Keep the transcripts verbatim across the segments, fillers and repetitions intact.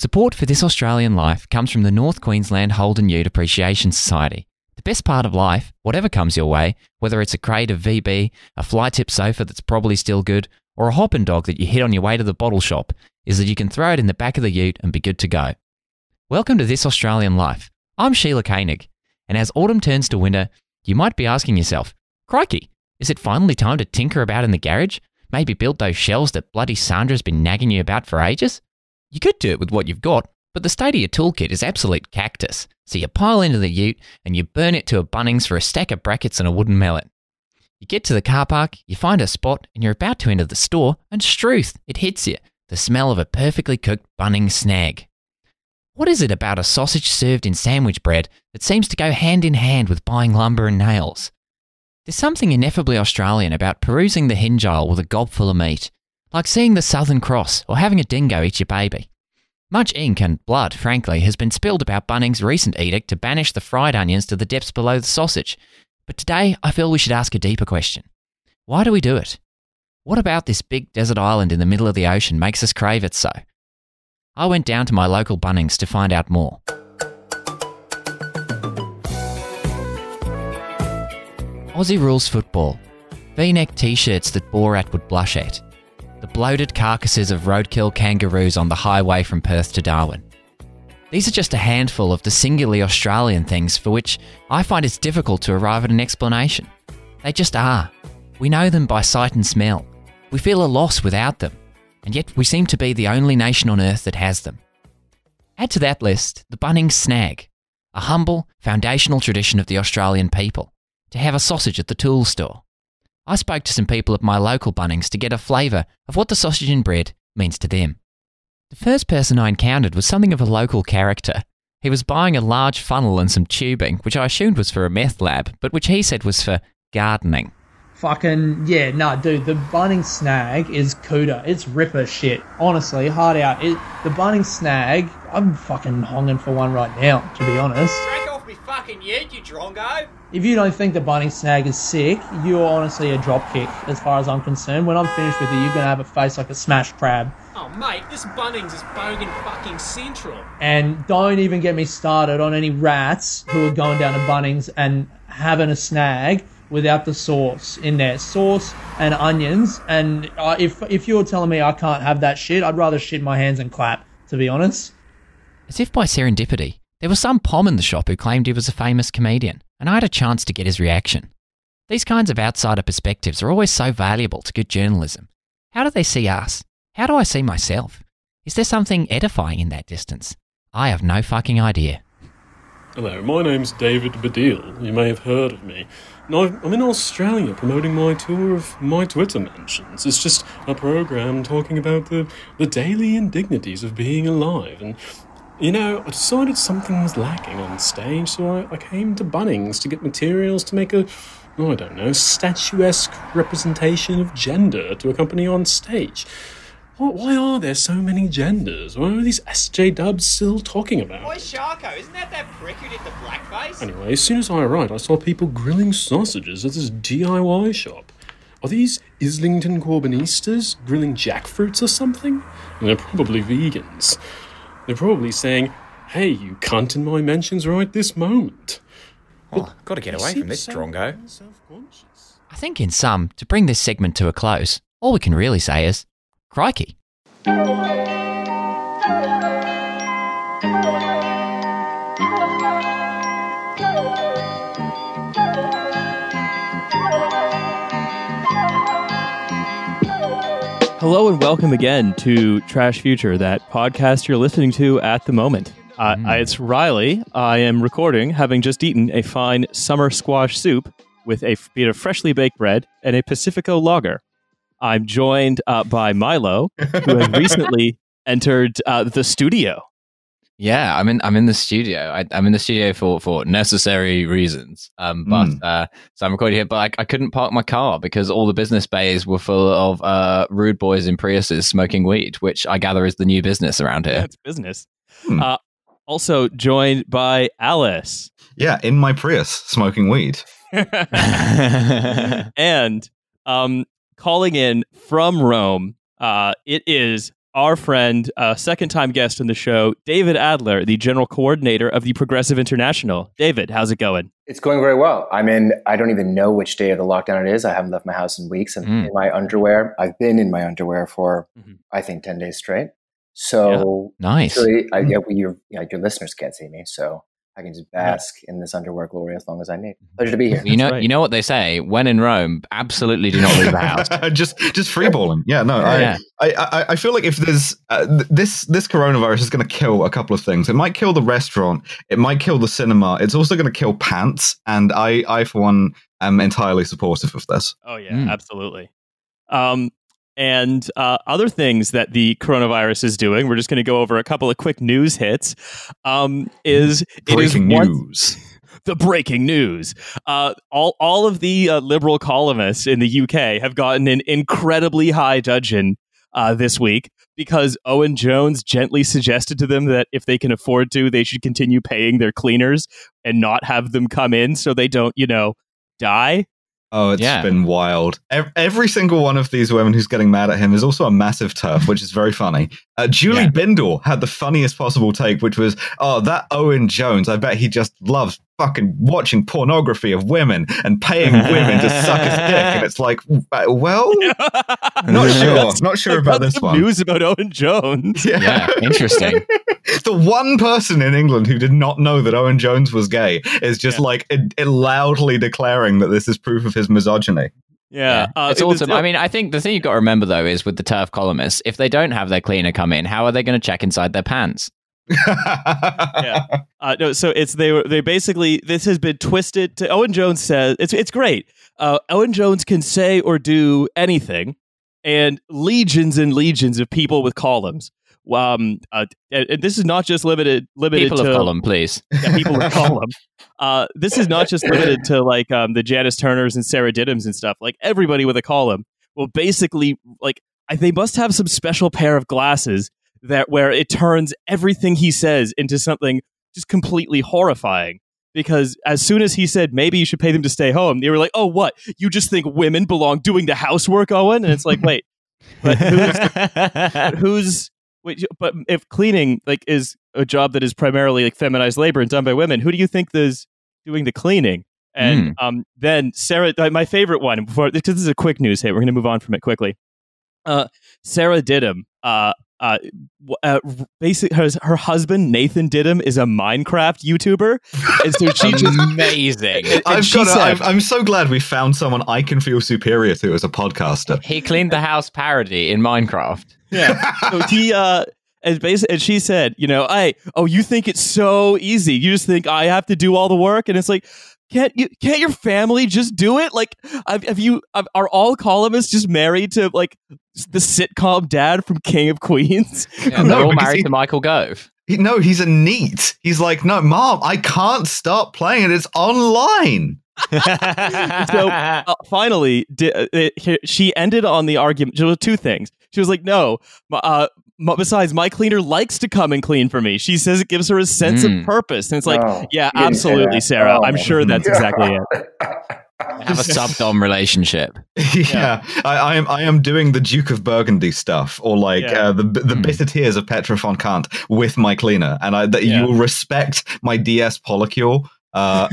Support for This Australian Life comes from the North Queensland Holden Ute Appreciation Society. The best part of life, whatever comes your way, whether it's a crate of V B, a fly-tip sofa that's probably still good, or a hoppin' dog that you hit on your way to the bottle shop, is that you can throw it in the back of the ute and be good to go. Welcome to This Australian Life. I'm Sheila Koenig, and as autumn turns to winter, you might be asking yourself, crikey, is it finally time to tinker about in the garage? Maybe build those shelves that bloody Sandra's been nagging you about for ages? You could do it with what you've got, but the state of your toolkit is absolute cactus, so you pile into the ute and you burn it to a Bunnings for a stack of brackets and a wooden mallet. You get to the car park, you find a spot, and you're about to enter the store, and struth, it hits you, the smell of a perfectly cooked Bunnings snag. What is it about a sausage served in sandwich bread that seems to go hand in hand with buying lumber and nails? There's something ineffably Australian about perusing the hinge aisle with a gob full of meat, like seeing the Southern Cross or having a dingo eat your baby. Much ink and blood, frankly, has been spilled about Bunnings' recent edict to banish the fried onions to the depths below the sausage, but today I feel we should ask a deeper question. Why do we do it? What about this big desert island in the middle of the ocean makes us crave it so? I went down to my local Bunnings to find out more. Aussie rules football. V-neck t-shirts that Borat would blush at. The bloated carcasses of roadkill kangaroos on the highway from Perth to Darwin. These are just a handful of the singularly Australian things for which I find it's difficult to arrive at an explanation. They just are. We know them by sight and smell. We feel a loss without them, and yet we seem to be the only nation on earth that has them. Add to that list the Bunnings snag, a humble, foundational tradition of the Australian people, to have a sausage at the tool store. I spoke to some people at my local Bunnings to get a flavour of what the sausage and bread means to them. The first person I encountered was something of a local character. He was buying a large funnel and some tubing, which I assumed was for a meth lab, but which he said was for gardening. Fucking, yeah, no, dude, the Bunnings snag is cooter. It's ripper shit. Honestly, hard out. It, the Bunnings snag, I'm fucking honging for one right now, to be honest. Fucking yet, you drongo. If you don't think the Bunnings snag is sick, you're honestly a dropkick, as far as I'm concerned. When I'm finished with you, you're going to have a face like a smashed crab. Oh, mate, this Bunnings is bogan fucking central. And don't even get me started on any rats who are going down to Bunnings and having a snag without the sauce in there. Sauce and onions. And uh, if, if you're telling me I can't have that shit, I'd rather shit my hands and clap, to be honest. As if by serendipity, there was some pom in the shop who claimed he was a famous comedian, and I had a chance to get his reaction. These kinds of outsider perspectives are always so valuable to good journalism. How do they see us? How do I see myself? Is there something edifying in that distance? I have no fucking idea. Hello, my name's David Baddiel. You may have heard of me. I'm in Australia promoting my tour of my Twitter mentions. It's just a program talking about the, the daily indignities of being alive, and you know, I decided something was lacking on stage, so I, I came to Bunnings to get materials to make a, oh, I don't know, statuesque representation of gender to accompany on stage. Why, why are there so many genders? Why are these S J dubs still talking about it? Boy, Sharko, isn't that that prick who did the blackface? Anyway, as soon as I arrived, I saw people grilling sausages at this D I Y shop. Are these Islington Corbynistas grilling jackfruits or something? And they're probably vegans. They're probably saying, hey, you cunt in my mentions right this moment. Well, well got to get away from this, drongo. I think in sum, to bring this segment to a close, all we can really say is, crikey. Hello and welcome again to Trashfuture, that podcast you're listening to at the moment. Uh, mm. I, it's Riley. I am recording, having just eaten a fine summer squash soup with a bit of freshly baked bread and a Pacifico lager. I'm joined uh, by Milo, who has recently entered uh, the studio. Yeah, I'm in. I'm in the studio. I, I'm in the studio for, for necessary reasons. Um, but mm. uh, so I'm recording here. But I, I couldn't park my car because all the business bays were full of uh, rude boys in Priuses smoking weed, which I gather is the new business around here. That's yeah, business. Hmm. Uh, also joined by Alice. Yeah, in my Prius, smoking weed, and um, calling in from Rome. Uh, it is our friend, uh, second-time guest on the show, David Adler, the general coordinator of the Progressive International. David, how's it going? It's going very well. I mean, I don't even know which day of the lockdown it is. I haven't left my house in weeks. I'm mm. in my underwear. I've been in my underwear for, mm-hmm. I think, ten days straight. So yeah. Nice. Really, I, mm. yeah, your, you know, your listeners can't see me, so I can just bask yeah. in this underwear glory as long as I need. Pleasure to be here. You know, right. you know what they say: when in Rome, absolutely do not leave the house. just, just freeballing. Yeah, no, I, yeah. I, I, I feel like if there's uh, th- this, this coronavirus is going to kill a couple of things. It might kill the restaurant. It might kill the cinema. It's also going to kill pants. And I, I for one, am entirely supportive of this. Oh yeah, mm. absolutely. Um. And uh, other things that the coronavirus is doing, we're just going to go over a couple of quick news hits. Um, is breaking it is news? One, the breaking news. Uh, all all of the uh, liberal columnists in the U K have gotten an incredibly high dudgeon uh, this week because Owen Jones gently suggested to them that if they can afford to, they should continue paying their cleaners and not have them come in so they don't, you know, die. Oh, it's yeah. been wild. Every single one of these women who's getting mad at him is also a massive turf, which is very funny. Uh, Julie yeah. Bindle had the funniest possible take, which was, oh, that Owen Jones, I bet he just loves fucking watching pornography of women and paying women to suck his dick. And it's like, well, not sure. Not sure about this one. News about Owen Jones. Yeah, yeah, interesting. The one person in England who did not know that Owen Jones was gay is just yeah. like it, it loudly declaring that this is proof of his misogyny. Yeah, yeah. Uh, it's it awesome. Was, I mean, I think the thing you've got to remember, though, is with the turf columnists, if they don't have their cleaner come in, how are they going to check inside their pants? yeah. Uh, no, so it's they were they basically this has been twisted to Owen Jones says it's it's great. Uh, Owen Jones can say or do anything, and legions and legions of people with columns. Um, uh, and this is not just limited limited people to people of column, please. Yeah, people of column. Uh, this is not just limited to like um, the Janice Turners and Sarah Dittums and stuff. Like everybody with a column will basically like they must have some special pair of glasses that where it turns everything he says into something just completely horrifying. Because as soon as he said, maybe you should pay them to stay home, they were like, oh, what? You just think women belong doing the housework, Owen? And it's like, wait, but who's, but who's wait, but if cleaning like is a job that is primarily like feminized labor and done by women, who do you think is doing the cleaning? And mm. um, then Sarah, my favorite one, before this is a quick news hit, we're going to move on from it quickly. Uh, Sarah Ditum, uh, Uh, uh, basically, her, her husband Nathan Didham is a Minecraft YouTuber, and so she just amazing. And, and I've she got said, a, I've, I'm so glad we found someone I can feel superior to as a podcaster. He cleaned the house parody in Minecraft. Yeah, so he uh, and basically, and she said, you know, I oh, you think it's so easy? You just think I have to do all the work, and it's like. Can't you? Can't your family just do it? Like, have you? Are all columnists just married to like the sitcom dad from King of Queens? Yeah, no, they're all married he, to Michael Gove. He, no, he's a neat. He's like, no, Mom, I can't start playing it. It's online. so uh, finally, di- uh, she ended on the argument. There were two things. She was like, no. Uh, Besides, my cleaner likes to come and clean for me. She says it gives her a sense mm. of purpose. And it's like, oh, yeah, absolutely, yeah. Sarah. Oh. I'm sure that's exactly it. Have a sub-dom relationship. Yeah, yeah. I, I am I am doing the Duke of Burgundy stuff or like yeah. uh, the the mm. Bitter Tears of Petra von Kant with my cleaner. And I, that yeah. you will respect my D S polycule. Uh,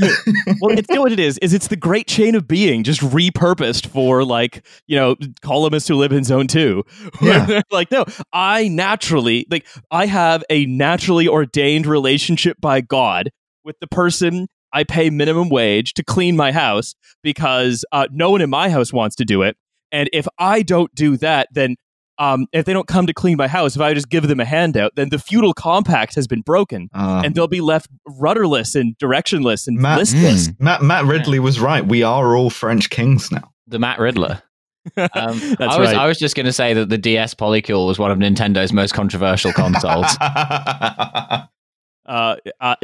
well, it's you know what it is. Is it's the great chain of being just repurposed for like you know columnists who live in Zone Two. Yeah. Like no, I naturally like I have a naturally ordained relationship by God with the person I pay minimum wage to clean my house because uh, no one in my house wants to do it, and if I don't do that, then um, if they don't come to clean my house, if I just give them a handout, then the feudal compact has been broken uh, and they'll be left rudderless and directionless and Matt, listless. Mm, Matt, Matt Ridley was right. We are all French kings now. The Matt Riddler. Um, That's I was, right. I was just going to say that the D S Polycule was one of Nintendo's most controversial consoles. uh, uh,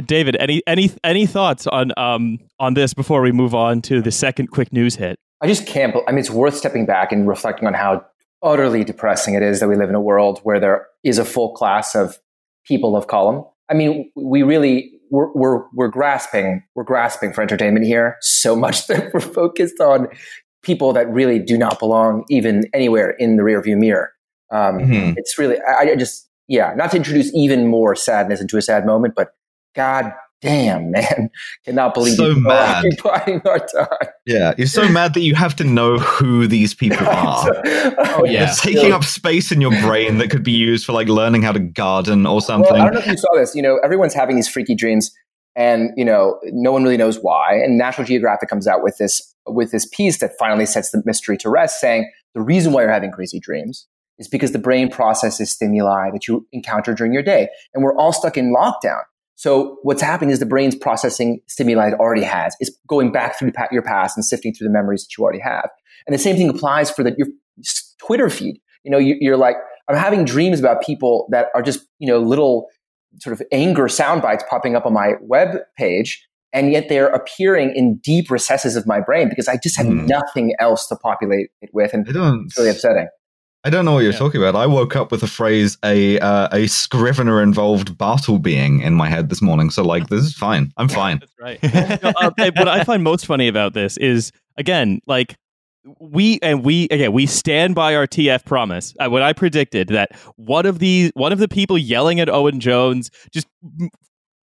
David, any, any, any thoughts on, um, on this before we move on to the second quick news hit? I just can't. I mean, it's worth stepping back and reflecting on how utterly depressing it is that we live in a world where there is a full class of people of column. I mean, we really we're we're, we're grasping we're grasping for entertainment here so much that we're focused on people that really do not belong even anywhere in the rearview mirror. Um, mm-hmm. It's really, I, I just, yeah, not to introduce even more sadness into a sad moment, but God damn, man, cannot believe so you're occupying our time. Yeah, you're so mad that you have to know who these people are. Oh, yeah. It's taking up space in your brain that could be used for like learning how to garden or something. Well, I don't know if you saw this, you know, everyone's having these freaky dreams. And, you know, no one really knows why. And National Geographic comes out with this with this piece that finally sets the mystery to rest, saying the reason why you're having crazy dreams is because the brain processes stimuli that you encounter during your day. And we're all stuck in lockdown. So what's happening is the brain's processing stimuli it already has. It's going back through your past and sifting through the memories that you already have. And the same thing applies for the, your Twitter feed. You know, you, you're like, I'm having dreams about people that are just, you know, little sort of anger sound bites popping up on my web page, and yet they're appearing in deep recesses of my brain because I just have mm. nothing else to populate it with, and it's really upsetting. I don't know what you're yeah. talking about. I woke up with a phrase, a uh, a Scrivener-involved Bartle being in my head this morning. So, like, this is fine. I'm fine. That's right. No, uh, what I find most funny about this is, again, like, we and we again we stand by our T F promise. Uh, what I predicted that one of these, one of the people yelling at Owen Jones just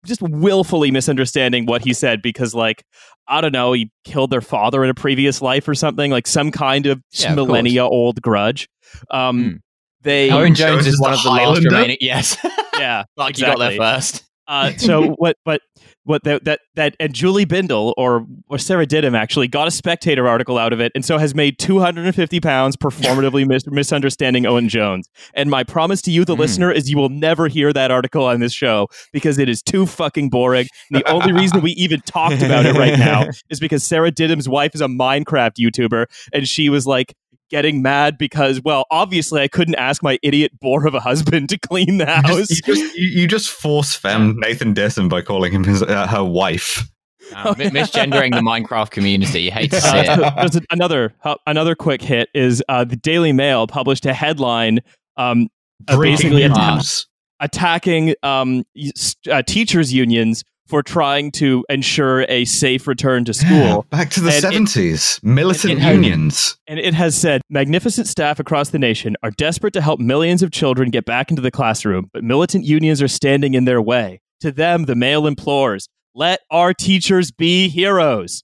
just willfully misunderstanding what he said because, like, I don't know, he killed their father in a previous life or something, like some kind of yeah, millennia of old grudge. Um, mm. they Owen Jones is one of the last remaining. Yes, yeah, like exactly. You got there first. Uh, so what? But what that that that and Julie Bindle or or Sarah Ditum actually got a Spectator article out of it, and so has made two hundred fifty pounds performatively mis- misunderstanding Owen Jones. And my promise to you, the mm. listener, is you will never hear that article on this show because it is too fucking boring. And the only reason we even talked about it right now is because Sarah Didham's wife is a Minecraft YouTuber, and she was like, getting mad because, well, obviously I couldn't ask my idiot bore of a husband to clean the house. You just, you, you just force femmed Nathan Didham by calling him his, uh, her wife. Um, oh, yeah. Misgendering the Minecraft community. You hate to see it. Uh, there's another, uh, another quick hit is uh, the Daily Mail published a headline um, uh, basically atta- attacking um, uh, teachers' unions for trying to ensure a safe return to school. Yeah, back to the and seventies, it, militant it, it, unions. And it has said, magnificent staff across the nation are desperate to help millions of children get back into the classroom, but militant unions are standing in their way. To them, the Mail implores, let our teachers be heroes.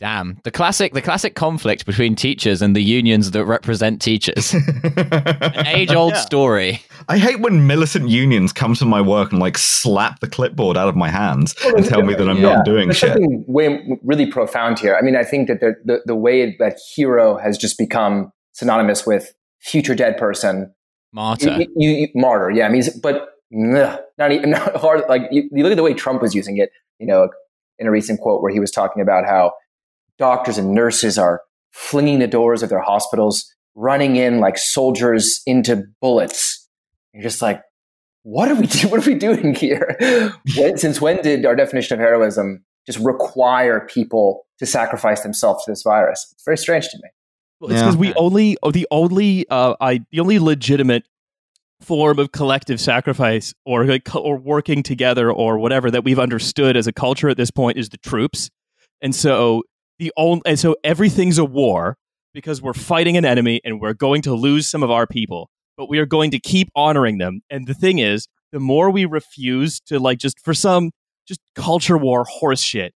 Damn. The classic the classic conflict between teachers and the unions that represent teachers. An age-old yeah. story. I hate when militant unions come to my work and like slap the clipboard out of my hands well, and tell me that I'm yeah. not doing There's shit. There's something way, really profound here. I mean, I think that the, the, the way that hero has just become synonymous with future dead person. Martyr. You, you, you, martyr, yeah. I mean, but ugh, not even not hard. Like, you, you look at the way Trump was using it, you know, in a recent quote where he was talking about how doctors and nurses are flinging the doors of their hospitals, running in like soldiers into bullets. You're just like, what are we do- What are we doing here? When, since when did our definition of heroism just require people to sacrifice themselves to this virus? It's very strange to me. Well, it's because yeah. we only oh, the only uh, I the only legitimate form of collective sacrifice or like, co- or working together or whatever that we've understood as a culture at this point is the troops, and so. The only, and so everything's a war because we're fighting an enemy and we're going to lose some of our people, but we are going to keep honoring them. And the thing is, the more we refuse to, like, just for some just culture war horse shit,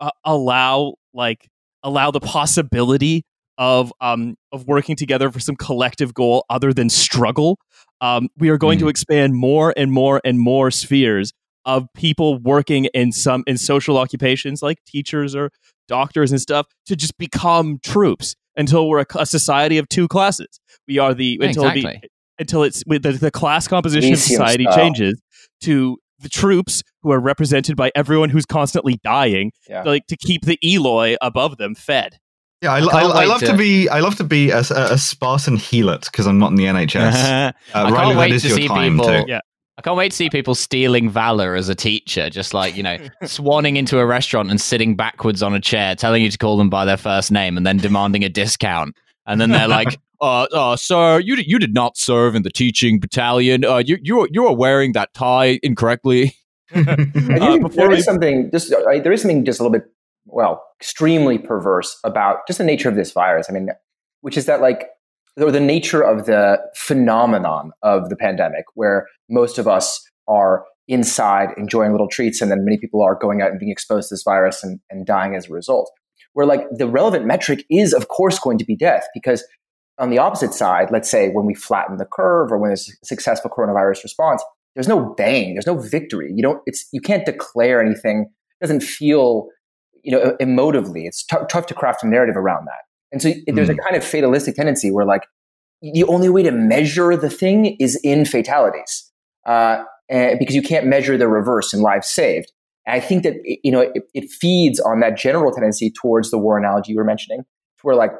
uh, allow like allow the possibility of um of working together for some collective goal other than struggle, um, we are going mm. to expand more and more and more spheres of people working in some in social occupations like teachers or doctors and stuff to just become troops until we're a, a society of two classes. We are the until exactly. the until it's the, the class composition Elysium of society style. Changes to the troops who are represented by everyone who's constantly dying, yeah. like to keep the Eloi above them fed. Yeah, I, I, I, I love to, to be I love to be a, a Spartan helot because I'm not in the N H S. Uh, Riley, that is your time people. Too. Yeah. I can't wait to see people stealing valor as a teacher, just like, you know, swanning into a restaurant and sitting backwards on a chair, telling you to call them by their first name and then demanding a discount. And then they're like, uh, uh, sir, you, d- you did not serve in the teaching battalion. Uh, you, you, you are wearing that tie incorrectly. uh, there is something, just, uh, there is something just a little bit, well, extremely perverse about just the nature of this virus. I mean, which is that, like, or the nature of the phenomenon of the pandemic, where most of us are inside enjoying little treats, and then many people are going out and being exposed to this virus and, and dying as a result. Where like the relevant metric is, of course, going to be death, because on the opposite side, let's say when we flatten the curve or when there's a successful coronavirus response, there's no bang, there's no victory. You don't, it's, you can't declare anything. It doesn't feel, you know, emotively. It's t- tough to craft a narrative around that. And so mm. there's a kind of fatalistic tendency where like the only way to measure the thing is in fatalities, uh, and, because you can't measure the reverse in lives saved. I think that, you know, it, it feeds on that general tendency towards the war analogy you were mentioning, to where like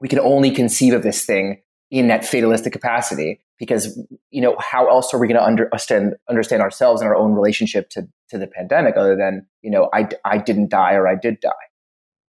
we can only conceive of this thing in that fatalistic capacity, because, you know, how else are we going to understand understand ourselves and our own relationship to, to the pandemic other than, you know, I, I didn't die or I did die.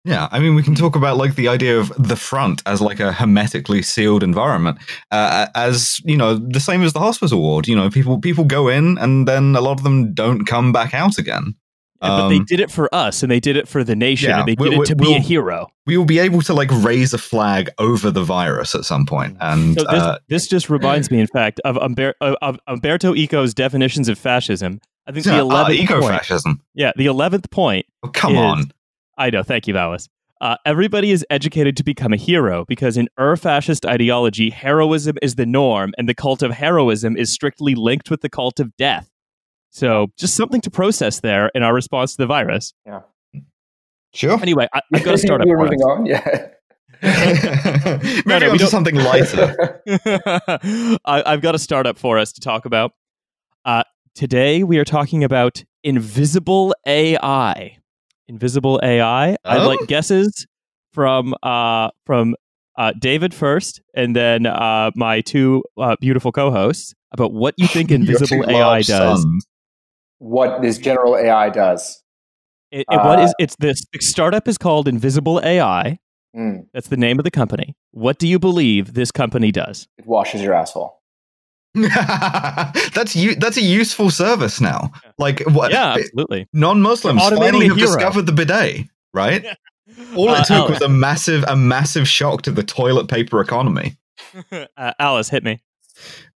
Yeah, I mean, we can talk about like the idea of the front as like a hermetically sealed environment, uh, as, you know, the same as the hospital ward. You know, people people go in and then a lot of them don't come back out again. Yeah, but they did it for us, and they did it for the nation, yeah, and they did it to be a hero. We will be able to like raise a flag over the virus at some point. And so this, uh, this just reminds me, in fact, of, Umber- of Umberto Eco's definitions of fascism. I think yeah, the eleventh uh, eco-fascism. Point, yeah, the eleventh point. Oh, come is, on! I know. Thank you, Alice. Uh, everybody is educated to become a hero, because in ur-fascist ideology, heroism is the norm, and the cult of heroism is strictly linked with the cult of death. So just something to process there in our response to the virus. Yeah. Sure. Anyway, I, I've got to start up. We're moving on. Yeah. moving no, no, on to something lighter. I, I've got a startup for us to talk about. Uh, today, we are talking about Invisible A I. Invisible A I. Oh? I'd like guesses from uh, from uh, David first, and then uh, my two uh, beautiful co-hosts about what you think Invisible A I does. Son. What this general A I does. It, it, uh, what is it's this startup is called Invisible A I. Mm. That's the name of the company. What do you believe this company does? It washes your asshole. that's you. That's a useful service now. Yeah. Like what? Yeah, absolutely. Non-Muslims finally have hero. discovered the bidet, right? All it uh, took Alice. was a massive, a massive shock to the toilet paper economy. uh, Alice, hit me.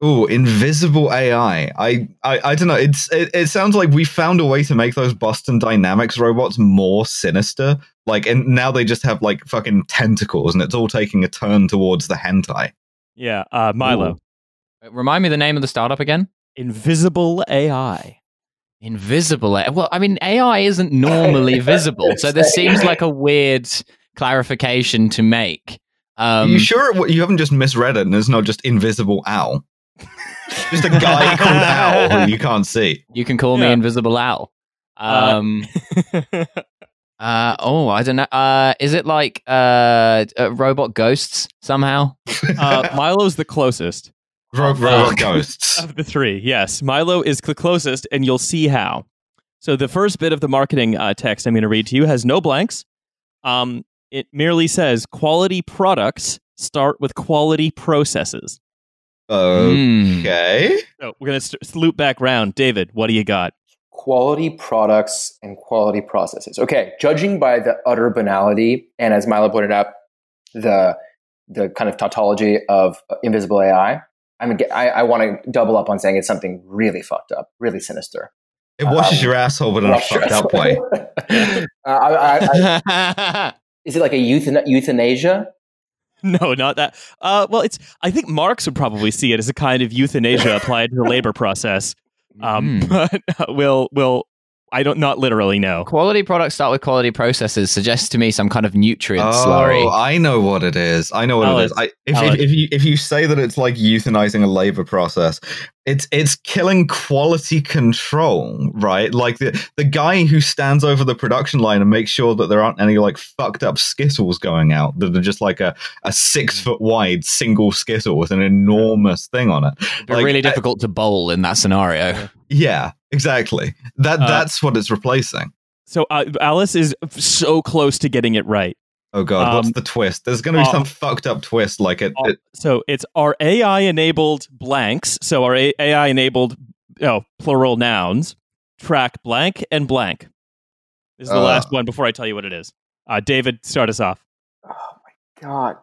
Ooh, invisible A I. I, I, I don't know. It's it, it sounds like we found a way to make those Boston Dynamics robots more sinister. Like, and now they just have like fucking tentacles, and it's all taking a turn towards the hentai. Yeah, uh, Milo. Ooh. Remind me the name of the startup again. Invisible A I. Invisible A I. Well, I mean, A I isn't normally visible, so this seems like a weird clarification to make. Um, Are you sure it, you haven't just misread it and it's not just Invisible Owl? Just a guy called Owl who you can't see. You can call yeah. me Invisible Owl. Um, uh, uh, oh, I don't know. Uh, is it like uh, uh, robot ghosts somehow? Uh, Milo's the closest. Ro- robot uh, ghosts. Of the three, yes. Milo is the closest, and you'll see how. So the first bit of the marketing uh, text I'm going to read to you has no blanks. Um... It merely says quality products start with quality processes. Okay. So we're going to st- loop back round. David, what do you got? Quality products and quality processes. Okay. Judging by the utter banality, and as Milo pointed out, the the kind of tautology of invisible A I, I'm, I, I want to double up on saying it's something really fucked up, really sinister. It washes um, your asshole, but in a fucked up way. uh, I... I, I Is it like a euthan- euthanasia? No, not that. Uh, well, it's. I think Marx would probably see it as a kind of euthanasia applied to the labor process. Um, mm. But uh, we'll, we'll, I don't, not literally know. Quality products start with quality processes suggests to me some kind of nutrient oh, slurry. Oh, I know what it is. I know what Alice, it is. I, if, if, if you if you say that it's like euthanizing a labor process, it's it's killing quality control, right? Like the, the guy who stands over the production line and makes sure that there aren't any like fucked up skittles going out that are just like a, a six foot wide single skittle with an enormous thing on it. But like, really difficult I, to bowl in that scenario. Yeah. Exactly. That uh, that's what it's replacing. So uh, Alice is so close to getting it right. Oh God, um, what's the twist? There's going to be uh, some fucked up twist, like it, uh, it. So it's our A I enabled blanks. So our A I enabled oh, plural nouns track blank and blank. This is the uh, last one before I tell you what it is. Uh, David, start us off. Oh my God,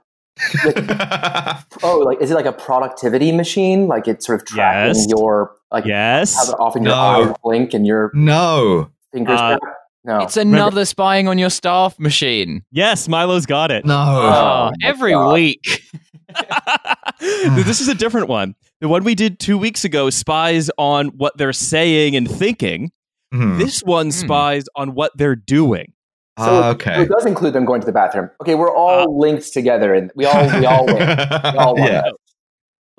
Like, oh, like is it like a productivity machine? Like it's sort of tracking yes. your like yes. have it off in your no. eye blink and your no fingers. Uh, no, it's another Remember. spying on your staff machine. Yes, Milo's got it. No, oh, oh, every God. week. This is a different one. The one we did two weeks ago spies on what they're saying and thinking. Mm. This one spies mm. on what they're doing. So uh, okay. it, it does include them going to the bathroom. Okay, we're all uh, linked together, and we all we all win. We all won. Yeah.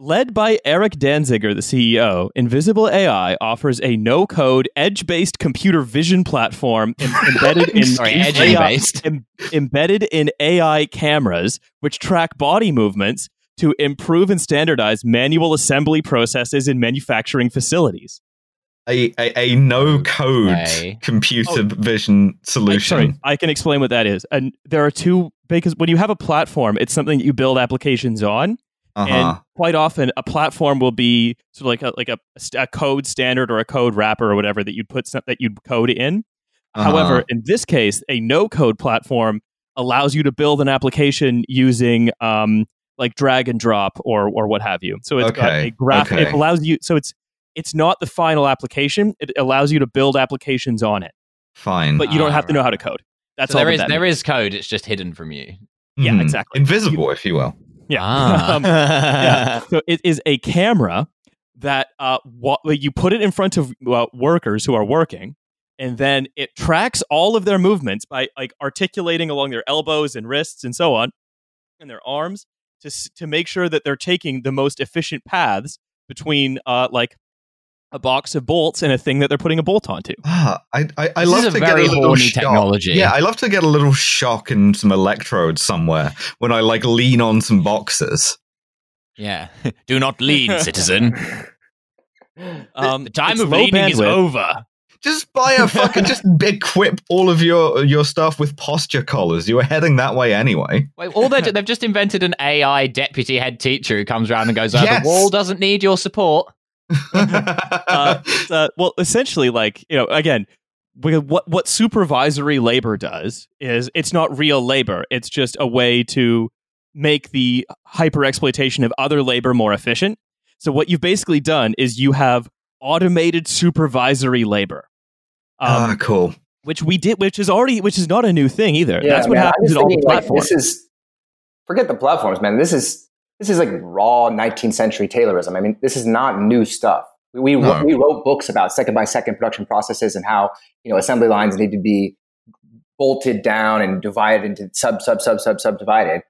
Led by Eric Danziger, the C E O, Invisible A I offers a no-code, edge-based computer vision platform em- embedded in Sorry, A I, em- embedded in A I cameras, which track body movements to improve and standardize manual assembly processes in manufacturing facilities. A, a, a no-code okay. computer oh, vision solution. Sorry, I can explain what that is. And there are two, because when you have a platform, it's something that you build applications on. Uh-huh. And quite often, a platform will be sort of like a, like a, a code standard or a code wrapper or whatever that you'd put some, that you'd code in. Uh-huh. However, in this case, a no-code platform allows you to build an application using um, like drag and drop or or what have you. So it's okay. got a graph. Okay. It allows you. So it's. It's not the final application. It allows you to build applications on it. Fine. But you don't oh, have to know how to code. That's so all there is. That there means. is code. It's just hidden from you. Yeah, mm. exactly. Invisible, you, if you will. Yeah. Ah. um, yeah. So it is a camera that uh, wa- you put it in front of uh, workers who are working, and then it tracks all of their movements by like articulating along their elbows and wrists and so on, and their arms to to make sure that they're taking the most efficient paths between uh, like. a box of bolts and a thing that they're putting a bolt onto. Ah, I, I, I love to get a little shock. Technology. Yeah, I love to get a little shock and some electrodes somewhere when I like lean on some boxes. Yeah, do not lean, citizen. um, the time of leaning bandwidth. is over. Just buy a fucking. Just equip all of your your stuff with posture collars. You were heading that way anyway. Wait, all they've, they've just invented an A I deputy head teacher who comes around and goes, oh, yes. "The wall doesn't need your support." uh, uh, well, essentially, like, you know, again, we, what what supervisory labor does is it's not real labor. It's just a way to make the hyper exploitation of other labor more efficient. So what you've basically done is you have automated supervisory labor. Ah, um, oh, cool. Which we did, which is already, which is not a new thing either. Yeah, That's what man, happens in all the platforms. Like, this is forget the platforms, man. This is. This is like raw nineteenth century Taylorism. I mean, this is not new stuff. We we, no. we wrote books about second by second production processes and how, you know, assembly lines need to be bolted down and divided into sub sub sub sub sub divided.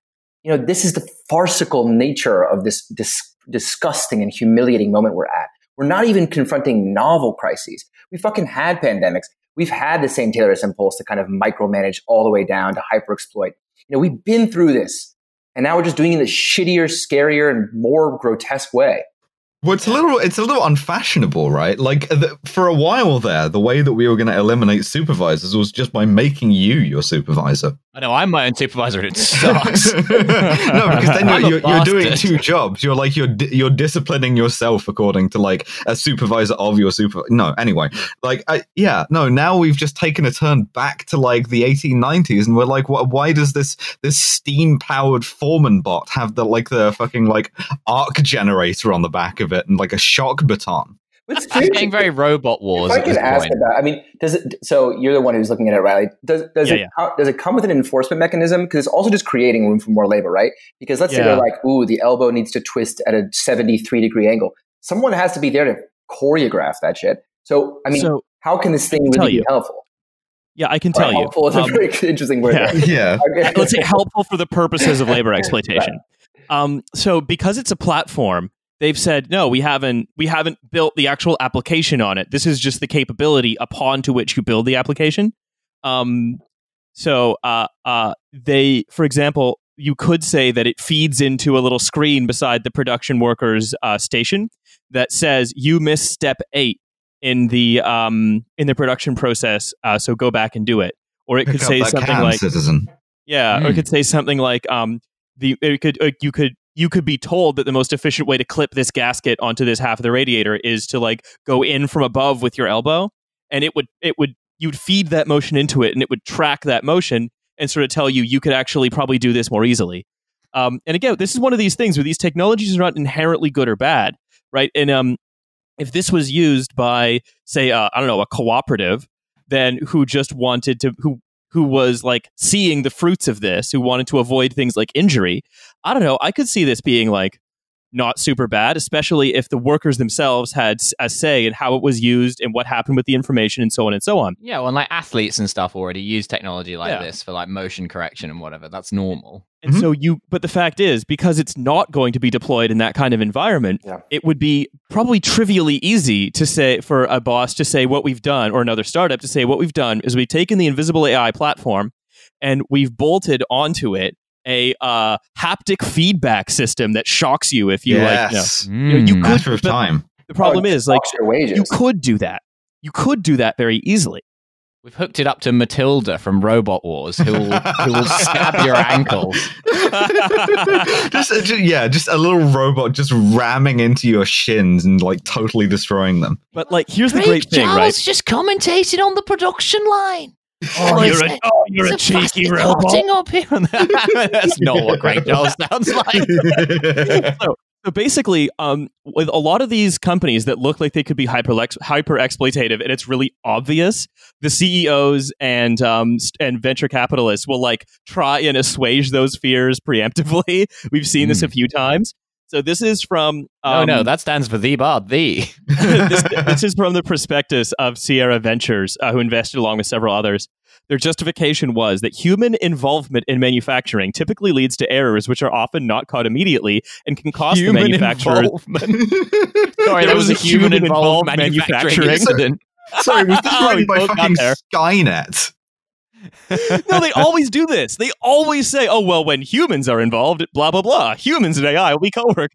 You know, this is the farcical nature of this dis- disgusting and humiliating moment we're at. We're not even confronting novel crises. We fucking had pandemics. We've had the same Taylorist impulse to kind of micromanage all the way down to hyper exploit. You know, we've been through this. And now we're just doing it in a shittier, scarier, and more grotesque way. Well, it's a little, it's a little unfashionable, right? Like, the, for a while there, the way that we were going to eliminate supervisors was just by making you your supervisor. I know, I'm my own supervisor, and it sucks. No, because then you're, you're, you're doing two jobs. You're like, you're you're disciplining yourself according to, like, a supervisor of your super. No, anyway. Like, I, yeah, no, now we've just taken a turn back to, like, the eighteen nineties, and we're like, what, why does this this steam-powered foreman bot have, the like, the fucking, like, arc generator on the back of it and, like, a shock baton? It's being very robot wars. If I could ask about, I mean, does it? So you're the one who's looking at it, Riley. Does does yeah, it yeah. How, does it come with an enforcement mechanism? Because it's also just creating room for more labor, right? Because let's yeah. say they're like, ooh, the elbow needs to twist at a seventy-three degree angle. Someone has to be there to choreograph that shit. So I mean, so, how can this thing really you. be helpful? Yeah, I can tell helpful you. Helpful is um, a very interesting word. Yeah, yeah. Okay. Let's say helpful for the purposes of labor exploitation. Right. Um, so because it's a platform. They've said, no, we haven't we haven't built the actual application on it. This is just the capability upon to which you build the application. Um, so uh, uh, they, for example, you could say that it feeds into a little screen beside the production worker's uh, station that says, you missed step eight in the um, in the production process, uh, so go back and do it. Or it Pick could say something can, like... Citizen. Yeah, mm. or it could say something like, um, the it could uh, you could... you could be told that the most efficient way to clip this gasket onto this half of the radiator is to like go in from above with your elbow, and it would it would you'd feed that motion into it, and it would track that motion and sort of tell you you could actually probably do this more easily. Um, and again, this is one of these things where these technologies are not inherently good or bad, right? And um, if this was used by, say, uh, I don't know, a cooperative, then who just wanted to, who who was like seeing the fruits of this, who wanted to avoid things like injury, I don't know, I could see this being like not super bad, especially if the workers themselves had a say in how it was used and what happened with the information and so on and so on. Yeah, well, and like athletes and stuff already use technology like yeah. this for like motion correction and whatever. That's normal. And mm-hmm. so you, but the fact is, because it's not going to be deployed in that kind of environment, yeah. it would be probably trivially easy to say for a boss to say what we've done, or another startup to say what we've done is we've taken the Invisible A I platform and we've bolted onto it a uh, haptic feedback system that shocks you if you yes. like. No. Mm, you, know, you could. Time. The problem oh, is, like, you could do that. You could do that very easily. We've hooked it up to Matilda from Robot Wars, who will, who will stab your ankles. just, just yeah, just a little robot just ramming into your shins and like totally destroying them. But like, here's Craig the great Charles thing, right? Just commentating on the production line. Oh, you're a, oh, you're a, a cheeky robot. Up here. That's not what Greg Doll sounds like. so, so basically, um, with a lot of these companies that look like they could be hyper hyper exploitative, and it's really obvious, the C E Os and um, and venture capitalists will like try and assuage those fears preemptively. We've seen mm. this a few times. So this is from... Um, oh, no, that stands for the bar, the. this, this is from the prospectus of Sierra Ventures, uh, who invested along with several others. Their justification was that human involvement in manufacturing typically leads to errors which are often not caught immediately and can cost human the manufacturer... Sorry, that was, was a human, human involved manufacturing incident. Sorry, was this written by fucking Skynet? No, they always do this. They always say, oh, well, when humans are involved, blah, blah, blah. Humans and A I will be co-workers.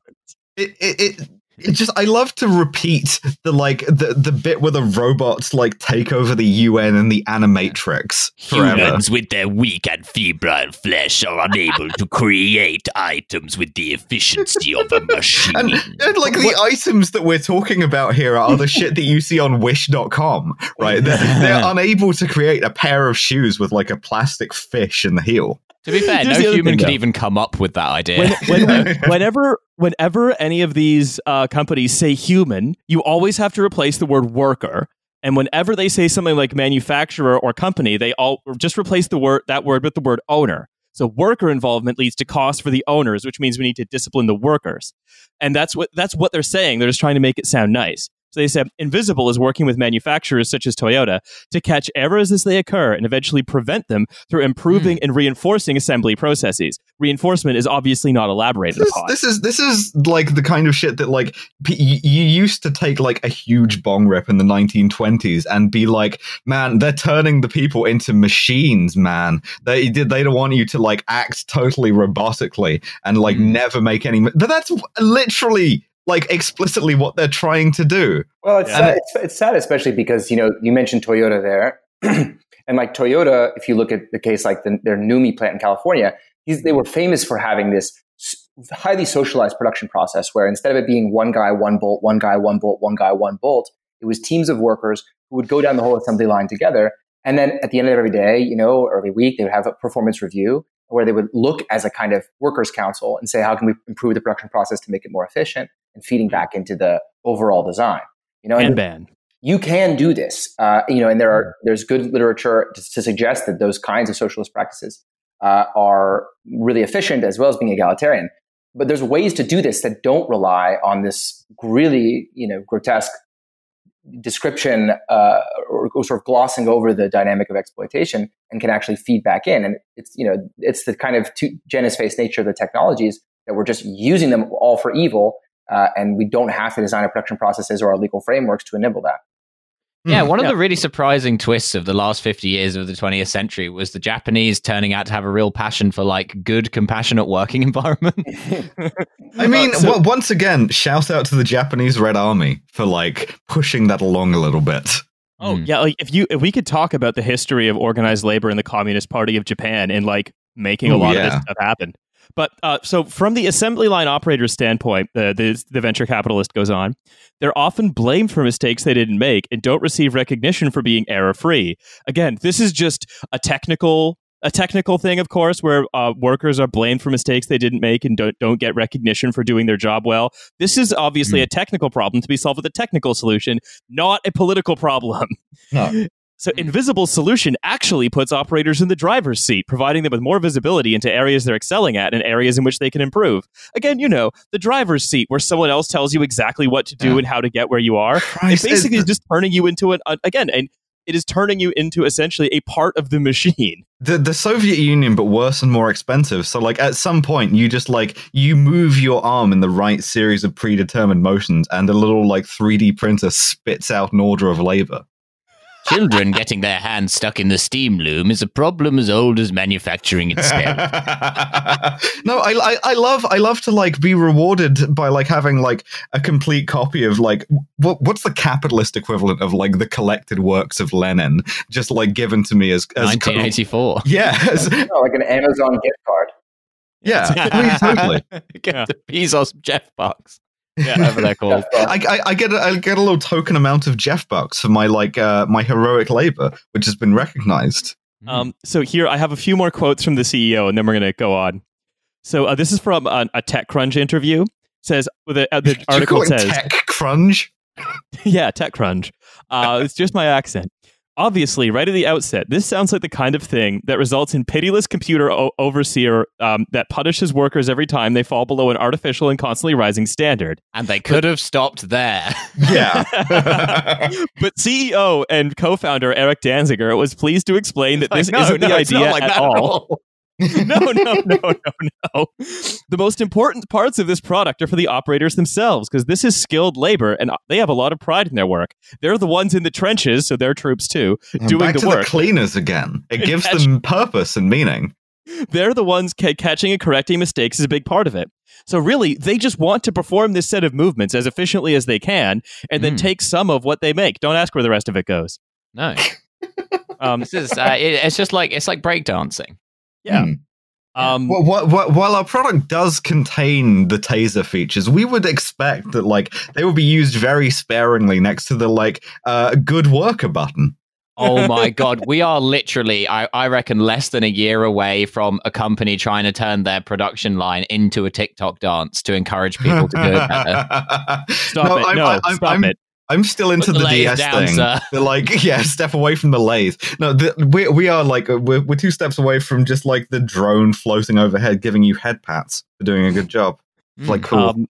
It, it, it, it just, I love to repeat the like the, the bit where the robots like take over the U N and the animatrix forever. Humans with their weak and febrile flesh are unable to create items with the efficiency of a machine. And, and like the what? items that we're talking about here are the shit that you see on wish dot com, right? They're, they're unable to create a pair of shoes with like a plastic fish in the heel. To be fair, There's no human could even come up with that idea. When, when, whenever, whenever any of these uh, companies say human, you always have to replace the word worker. And whenever they say something like manufacturer or company, they all just replace the word that word with the word owner. So worker involvement leads to costs for the owners, which means we need to discipline the workers. And that's what that's what they're saying. They're just trying to make it sound nice. So they said, Invisible is working with manufacturers such as Toyota to catch errors as they occur and eventually prevent them through improving mm. and reinforcing assembly processes. Reinforcement is obviously not elaborated this, upon. This is this is like the kind of shit that like p- you used to take like a huge bong rip in the nineteen twenties and be like, man, they're turning the people into machines, man. They did they don't want you to like act totally robotically and like mm. never make any. But that's literally. Like explicitly what they're trying to do. Well, it's, yeah. sad, it's it's sad, especially because, you know, you mentioned Toyota there, and like Toyota, if you look at the case, like the, their NUMMI plant in California, they were famous for having this highly socialized production process where instead of it being one guy, one bolt, one guy, one bolt, one guy, one bolt, it was teams of workers who would go down the whole assembly line together, and then at the end of every day, you know, or every week, they would have a performance review where they would look as a kind of workers' council and say, how can we improve the production process to make it more efficient? And feeding back into the overall design, you know, and, and ban. You can do this, uh, you know, and there are there's good literature to, to suggest that those kinds of socialist practices uh, are really efficient as well as being egalitarian. But there's ways to do this that don't rely on this really, you know, grotesque description uh, or, or sort of glossing over the dynamic of exploitation, and can actually feed back in. And it's you know it's the kind of Janus face nature of the technologies that we're just using them all for evil. Uh, and we don't have to design our production processes or our legal frameworks to enable that. Yeah, one of yeah. the really surprising twists of the last fifty years of the twentieth century was the Japanese turning out to have a real passion for like good, compassionate working environment. I mean, so, well, once again, shout out to the Japanese Red Army for like pushing that along a little bit. Oh mm. yeah, like if you if we could talk about the history of organized labor in the Communist Party of Japan and like making a Ooh, lot yeah. of this stuff happen. But uh, so from the assembly line operator's standpoint, the, the the venture capitalist goes on, they're often blamed for mistakes they didn't make and don't receive recognition for being error-free. Again, this is just a technical a technical thing, of course, where uh, workers are blamed for mistakes they didn't make and don't, don't get recognition for doing their job well. This is obviously mm. a technical problem to be solved with a technical solution, not a political problem. No. So invisible solution actually puts operators in the driver's seat, providing them with more visibility into areas they're excelling at and areas in which they can improve. Again, you know, the driver's seat where someone else tells you exactly what to do yeah. and how to get where you are. Christ, it basically is just turning you into an, uh, again, and it is turning you into essentially a part of the machine. The the Soviet Union, but worse and more expensive. So like at some point you just like you move your arm in the right series of predetermined motions and a little like three D printer spits out an order of labor. Children getting their hands stuck in the steam loom is a problem as old as manufacturing itself. No, I, I I love I love to like be rewarded by like having like a complete copy of like what what's the capitalist equivalent of like the collected works of Lenin just like given to me as, as nineteen eighty-four. Co- yeah, as, oh, like an Amazon gift card. Yeah, totally. Get yeah. the Bezos Jeff box. Yeah, whatever they're called. I, I, I get a, I get a little token amount of Jeff bucks for my like uh, my heroic labor, which has been recognized. Um, so here I have a few more quotes from the C E O, and then we're going to go on. So uh, this is from uh, a TechCrunch interview. It says the, uh, the article you call it says TechCrunch. Yeah, TechCrunch. Uh, it's just my accent. Obviously, right at the outset, this sounds like the kind of thing that results in pitiless computer o- overseer um, that punishes workers every time they fall below an artificial and constantly rising standard. And they could but, have stopped there. Yeah. But C E O and co-founder Eric Danziger was pleased to explain that this like, no, isn't no, the idea not like at, all. at all. no, no, no, no, no. The most important parts of this product are for the operators themselves, because this is skilled labor, and they have a lot of pride in their work. They're the ones in the trenches, so they're troops too, and doing back the to work. The cleaners again. It gives catch- them purpose and meaning. They're the ones ca- catching and correcting mistakes is a big part of it. So really, they just want to perform this set of movements as efficiently as they can, and then mm. take some of what they make. Don't ask where the rest of it goes. No. um, this is uh, it, it's just like it's like breakdancing. Yeah. Hmm. Um, well, what, what, while our product does contain the taser features, we would expect that like they would be used very sparingly next to the like uh, good worker button. Oh my God, we are literally, I, I reckon, less than a year away from a company trying to turn their production line into a TikTok dance to encourage people to do it better. Stop no, it! I'm, no, I'm, stop I'm, it! I'm still into the, the D S down, thing. The, like, yeah, step away from the lathe. No, the, we we are like we're we're two steps away from just like the drone floating overhead, giving you head pats for doing a good job. It's like cool. Um,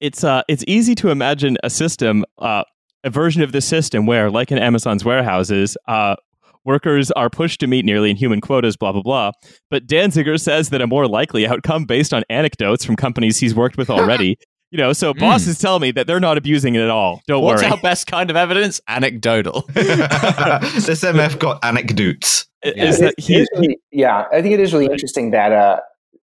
it's uh, it's easy to imagine a system, uh, a version of this system where, like in Amazon's warehouses, uh. workers are pushed to meet nearly inhuman quotas, blah, blah, blah. But Danziger says that a more likely outcome based on anecdotes from companies he's worked with already. You know, so mm. bosses tell me that they're not abusing it at all. Don't What's worry. What's our best kind of evidence? Anecdotal. This M F got anecdotes. It, yeah. Is that he, really, yeah, I think it is really interesting that, uh,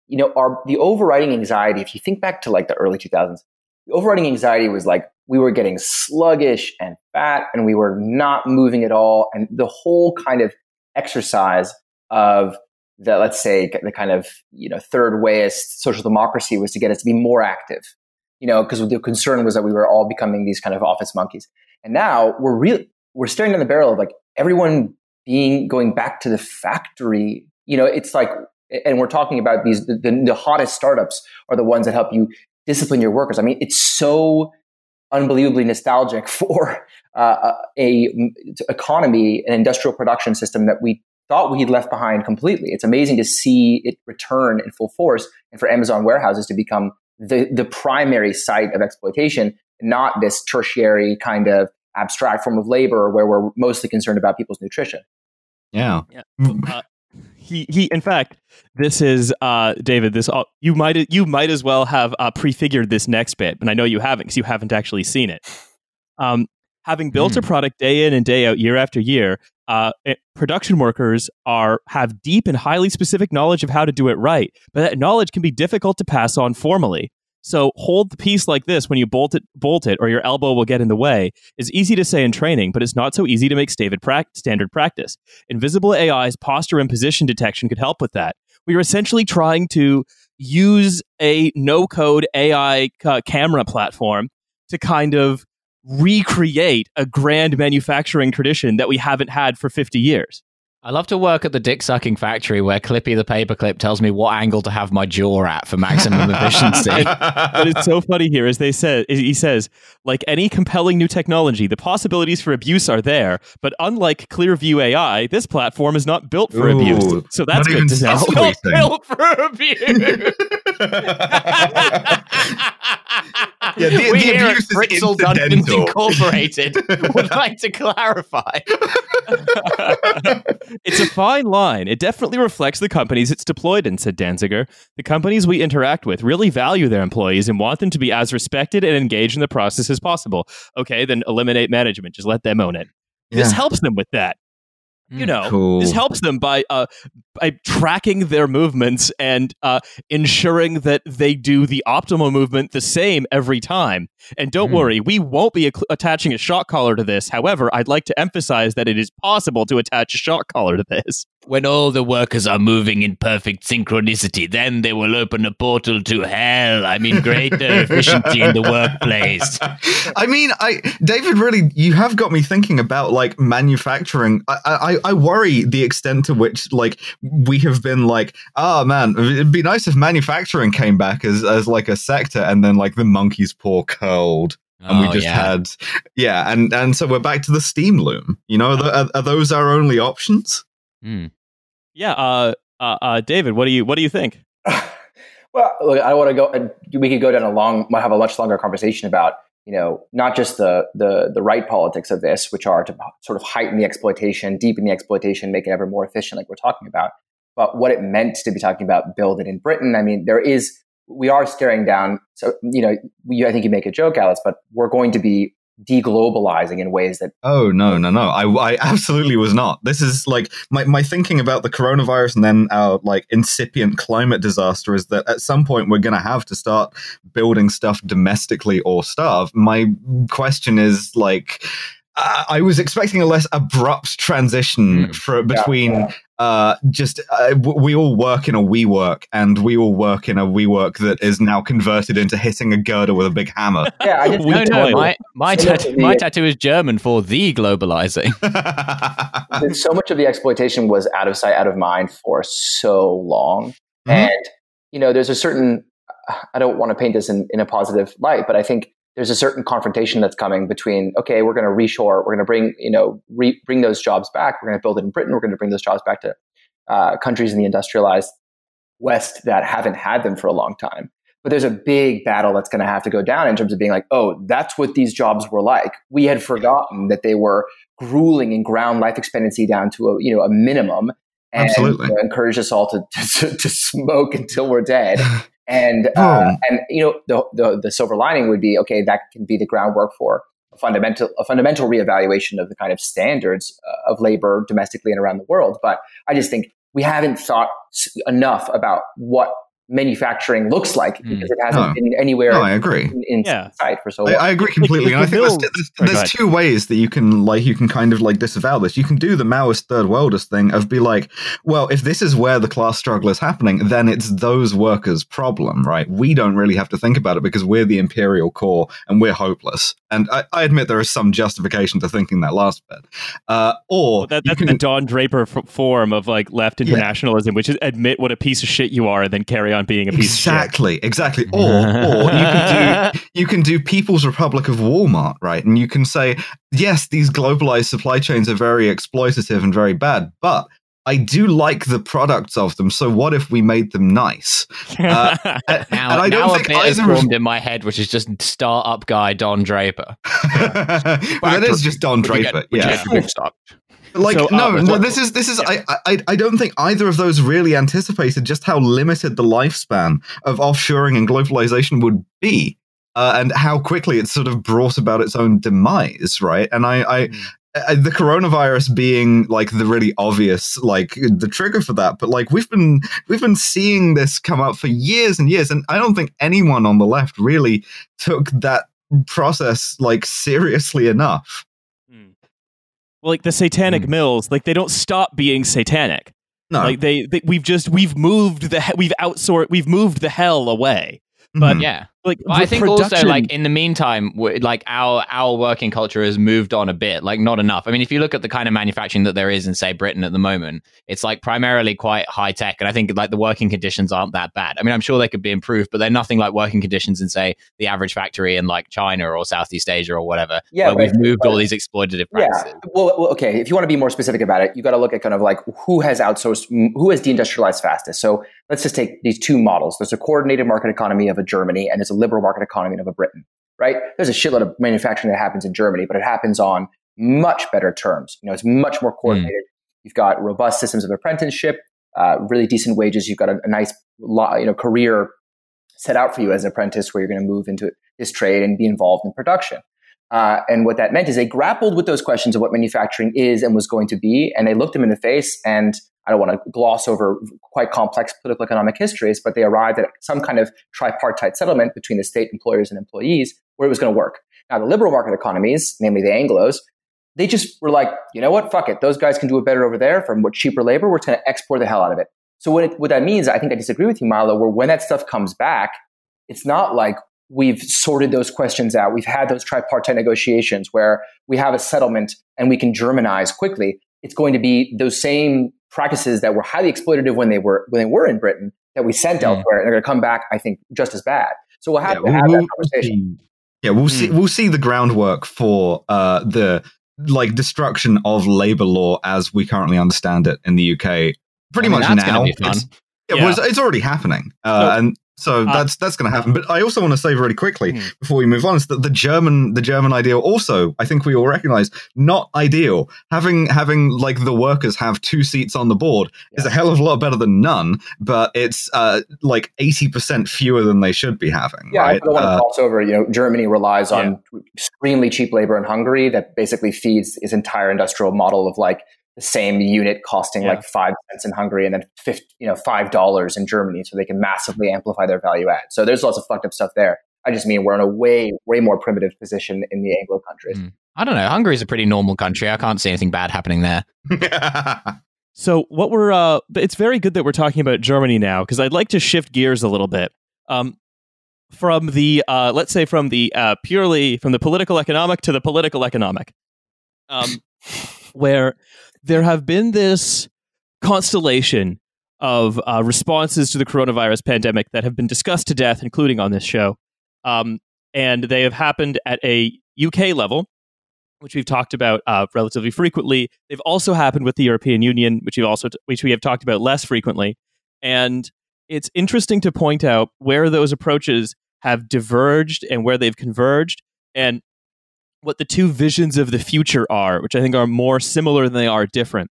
you know, our the overriding anxiety, if you think back to like the early two thousands, the overriding anxiety was like, we were getting sluggish and fat and we were not moving at all. And the whole kind of exercise of the, let's say, the kind of, you know, third wayist social democracy was to get us to be more active, you know, because the concern was that we were all becoming these kind of office monkeys. And now we're really, we're staring down the barrel of like everyone being, going back to the factory, you know, it's like, and we're talking about these, the, the, the hottest startups are the ones that help you discipline your workers. I mean, it's so unbelievably nostalgic for uh, a, a economy, an industrial production system that we thought we had left behind completely. It's amazing to see it return in full force, and for Amazon warehouses to become the the primary site of exploitation, not this tertiary kind of abstract form of labor where we're mostly concerned about people's nutrition. Yeah. yeah. Uh, He, he. In fact, this is uh, David. This all, you might you might as well have uh, prefigured this next bit, and I know you haven't because you haven't actually seen it. Um, having built mm. a product day in and day out, year after year, uh, it, production workers are have deep and highly specific knowledge of how to do it right, but that knowledge can be difficult to pass on formally. So hold the piece like this when you bolt it, bolt it, or your elbow will get in the way. It's easy to say in training, but it's not so easy to make standard practice. Invisible A I's posture and position detection could help with that. We are essentially trying to use a no-code A I ca- camera platform to kind of recreate a grand manufacturing tradition that we haven't had for fifty years. I love to work at the dick-sucking factory where Clippy the paperclip tells me what angle to have my jaw at for maximum efficiency. But it's so funny here, as they said, he says, like any compelling new technology, the possibilities for abuse are there, but unlike Clearview A I, this platform is not built for Ooh, abuse. So that's good to know. It's not built for abuse. Yeah, the, we the here abuse at Fritzl Dungeons Incorporated would like to clarify. It's a fine line. It definitely reflects the companies it's deployed in, said Danziger. The companies we interact with really value their employees and want them to be as respected and engaged in the process as possible. Okay, then eliminate management. Just let them own it. Yeah. This helps them with that. You know, cool. This helps them by uh, by tracking their movements and uh, ensuring that they do the optimal movement the same every time. And don't mm. worry, we won't be ac- attaching a shock collar to this. However, I'd like to emphasize that it is possible to attach a shock collar to this. When all the workers are moving in perfect synchronicity, then they will open a portal to hell. I mean, greater efficiency in the workplace. I mean, I David, really, you have got me thinking about, like, manufacturing. I, I, I worry the extent to which, like, we have been like, oh, man, it'd be nice if manufacturing came back as, as like, a sector, and then, like, the monkey's paw curled. And we oh, just yeah. had, yeah, and, and so we're back to the steam loom. You know, oh. are, are those our only options? Mm. Yeah, uh, uh, uh, David, what do you what do you think? Well, look, I want to go. We could go down a long, have a much longer conversation about, you know, not just the the the right politics of this, which are to sort of heighten the exploitation, deepen the exploitation, make it ever more efficient, like we're talking about, but what it meant to be talking about build it in Britain. I mean, there is we are staring down. So you know, we, I think you make a joke, Alice, but we're going to be deglobalizing in ways that oh no no no I, I absolutely was not. This is like my, my thinking about the coronavirus and then our like incipient climate disaster is that at some point we're gonna have to start building stuff domestically or starve. My question is like uh, I was expecting a less abrupt transition mm. for between yeah, yeah. Uh, just uh, w- we all work in a WeWork, and we all work in a WeWork that is now converted into hitting a girder with a big hammer. Yeah, I just, no, no, my my, so tat- my tattoo is German for the globalizing. So much of the exploitation was out of sight, out of mind for so long, mm-hmm. and you know, there's a certain. I don't want to paint this in, in a positive light, but I think there's a certain confrontation that's coming between, okay, we're going to reshore, we're going to bring, you know, re- bring those jobs back. We're going to build it in Britain. We're going to bring those jobs back to uh, countries in the industrialized West that haven't had them for a long time. But there's a big battle that's going to have to go down in terms of being like, oh, that's what these jobs were like. We had forgotten that they were grueling and ground life expectancy down to a, you know, a minimum, and Absolutely. You know, encourage us all to, to, to smoke until we're dead. And oh. uh, and you know the, the the silver lining would be, okay, that can be the groundwork for a fundamental a fundamental reevaluation of the kind of standards uh, of labor domestically and around the world. But I just think we haven't thought enough about what manufacturing looks like mm. because it hasn't no. been anywhere. No, I agree. In, in yeah. sight for so long. I, I agree completely. And I think there's, there's, there's two ways that you can like you can kind of like disavow this. You can do the Maoist third worldist thing of be like, well, if this is where the class struggle is happening, then it's those workers' problem, right? We don't really have to think about it because we're the imperial core and we're hopeless. And I, I admit there is some justification to thinking that last bit. Uh, or well, that, that's can, the Don Draper f- form of like left internationalism, yeah. which is admit what a piece of shit you are and then carry on being a piece exactly, of shit. Exactly, exactly. Or, or you can do you can do People's Republic of Walmart, right? And you can say, yes, these globalized supply chains are very exploitative and very bad, but I do like the products of them. So what if we made them nice? Uh, now, and I don't now think a bit has formed in my head, which is just startup guy Don Draper. Yeah. Well, that is just Don Draper. Get, yeah. Like so, no, uh, no, this is this is yeah. I, I I don't think either of those really anticipated just how limited the lifespan of offshoring and globalization would be, uh, and how quickly it sort of brought about its own demise, right? And I, I, mm. I the coronavirus being like the really obvious, like the trigger for that, but like we've been we've been seeing this come up for years and years, and I don't think anyone on the left really took that process like seriously enough. Well, like the satanic mm. mills, like they don't stop being satanic. No, like they, they we've just we've moved the we've outsourced we've moved the hell away. But mm-hmm. yeah, Like, but I think production. Also, like, in the meantime, like our our working culture has moved on a bit, like not enough. I mean, if you look at the kind of manufacturing that there is in, say, Britain at the moment, it's like primarily quite high tech. And I think like the working conditions aren't that bad. I mean, I'm sure they could be improved, but they're nothing like working conditions in, say, the average factory in like China or Southeast Asia or whatever. Yeah, where right. We've moved but, all these exploitative practices. Yeah. Well, well, okay. If you want to be more specific about it, you got to look at kind of like who has outsourced, who has deindustrialized fastest. So let's just take these two models. There's a coordinated market economy of a Germany and there's a liberal market economy of a Britain, right? There's a shitload of manufacturing that happens in Germany, but it happens on much better terms. You know, it's much more coordinated. Mm. You've got robust systems of apprenticeship, uh, really decent wages. You've got a, a nice, you know, career set out for you as an apprentice where you're going to move into this trade and be involved in production. Uh, and what that meant is they grappled with those questions of what manufacturing is and was going to be, and they looked them in the face. And I don't want to gloss over quite complex political economic histories, but they arrived at some kind of tripartite settlement between the state, employers, and employees where it was going to work. Now, the liberal market economies, namely the Anglos, they just were like, you know what, fuck it. Those guys can do it better over there for cheaper labor. We're going to export the hell out of it. So what, it, what that means, I think I disagree with you, Milo, where when that stuff comes back, it's not like we've sorted those questions out. We've had those tripartite negotiations where we have a settlement and we can Germanize quickly. It's going to be those same practices that were highly exploitative when they were when they were in Britain that we sent yeah. elsewhere, and they're going to come back, I think, just as bad. So we'll have yeah, to have we'll, that conversation. Yeah, we'll mm. see. We'll see the groundwork for uh, the like destruction of labor law as we currently understand it in the U K. Pretty I mean, much that's now. Be fun. It's, yeah, yeah. Well, it's, it's already happening, uh, well, and so uh, that's that's going to happen. But I also want to say very quickly mm. before we move on is that the German the German ideal also, I think we all recognise, not ideal. Having having like the workers have two seats on the board yeah. is a hell of a lot better than none. But it's uh, like eighty percent fewer than they should be having. Yeah, right? I don't want to uh, gloss over. You know, Germany relies yeah. on extremely cheap labor in Hungary that basically feeds its entire industrial model of like. The same unit costing yeah. like five cents in Hungary and then fifty, you know, five dollars in Germany, so they can massively amplify their value add. So there's lots of fucked up stuff there. I just mean we're in a way, way more primitive position in the Anglo countries. Mm. I don't know. Hungary's a pretty normal country. I can't see anything bad happening there. So what we're, uh, it's very good that we're talking about Germany now because I'd like to shift gears a little bit um, from the, uh, let's say, from the uh, purely from the political economic to the political economic, um, where. There have been this constellation of uh, responses to the coronavirus pandemic that have been discussed to death, including on this show. Um, and they have happened at a U K level, which we've talked about uh, relatively frequently. They've also happened with the European Union, which we've also t- which we have talked about less frequently. And it's interesting to point out where those approaches have diverged and where they've converged. And what the two visions of the future are, which I think are more similar than they are different.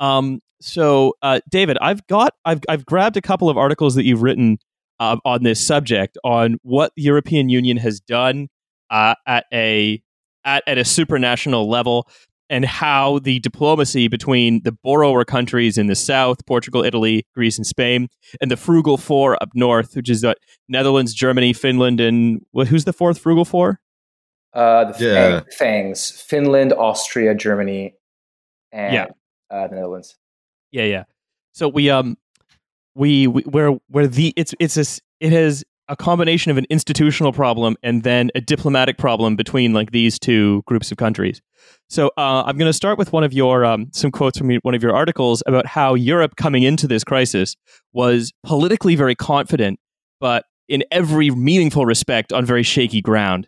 Um, so, uh, David, I've got, I've, I've grabbed a couple of articles that you've written uh, on this subject on what the European Union has done uh, at a at, at a supranational level and how the diplomacy between the borrower countries in the south, Portugal, Italy, Greece, and Spain, and the frugal four up north, which is uh, Netherlands, Germany, Finland, and well, who's the fourth frugal four? Uh, the yeah. fangs, Finland, Austria, Germany, and yeah. uh, the Netherlands. Yeah, yeah. So we um, we, we where where the it's it's a, it has a combination of an institutional problem and then a diplomatic problem between like these two groups of countries. So uh, I'm going to start with one of your um, some quotes from one of your articles about how Europe coming into this crisis was politically very confident, but in every meaningful respect on very shaky ground.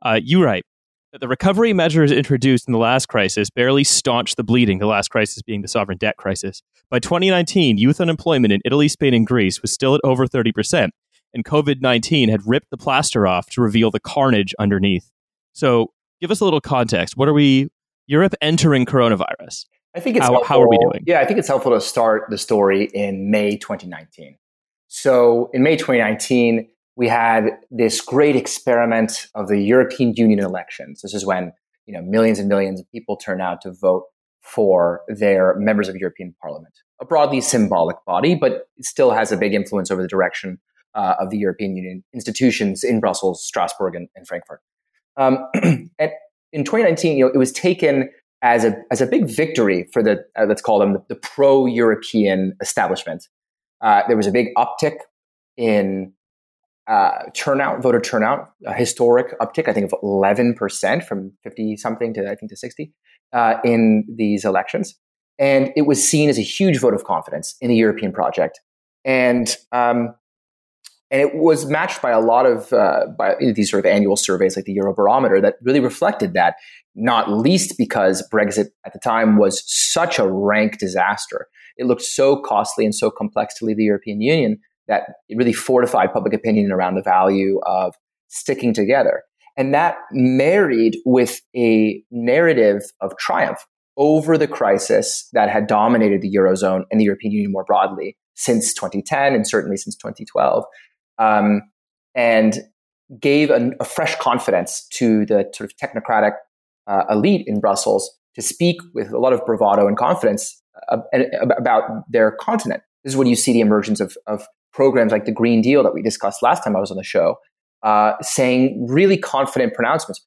Uh, you write that the recovery measures introduced in the last crisis barely staunched the bleeding, the last crisis being the sovereign debt crisis. By twenty nineteen, youth unemployment in Italy, Spain, and Greece was still at over thirty percent, and COVID nineteen had ripped the plaster off to reveal the carnage underneath. So give us a little context. What are we, Europe entering coronavirus? I think it's how, how are we doing? Yeah, I think it's helpful to start the story in May twenty nineteen. So in May twenty nineteen, we had this great experiment of the European Union elections. This is when, you know, millions and millions of people turn out to vote for their members of European Parliament, a broadly symbolic body, but it still has a big influence over the direction uh, of the European Union institutions in Brussels, Strasbourg, and, and Frankfurt. Um, and in twenty nineteen, you know, it was taken as a as a big victory for the uh, let's call them the, the pro-European establishment. Uh, there was a big uptick in Uh, turnout, voter turnout, a historic uptick, I think of eleven percent from fifty something to I think to sixty uh, in these elections. And it was seen as a huge vote of confidence in the European project. And um, and it was matched by a lot of uh, by these sort of annual surveys like the Eurobarometer that really reflected that, not least because Brexit at the time was such a rank disaster. It looked so costly and so complex to leave the European Union that it really fortified public opinion around the value of sticking together. And that married with a narrative of triumph over the crisis that had dominated the Eurozone and the European Union more broadly since twenty ten and certainly since twenty twelve, um, and gave a, a fresh confidence to the sort of technocratic uh, elite in Brussels to speak with a lot of bravado and confidence uh, about their continent. This is when you see the emergence of, of programs like the Green Deal that we discussed last time I was on the show, uh, saying really confident pronouncements.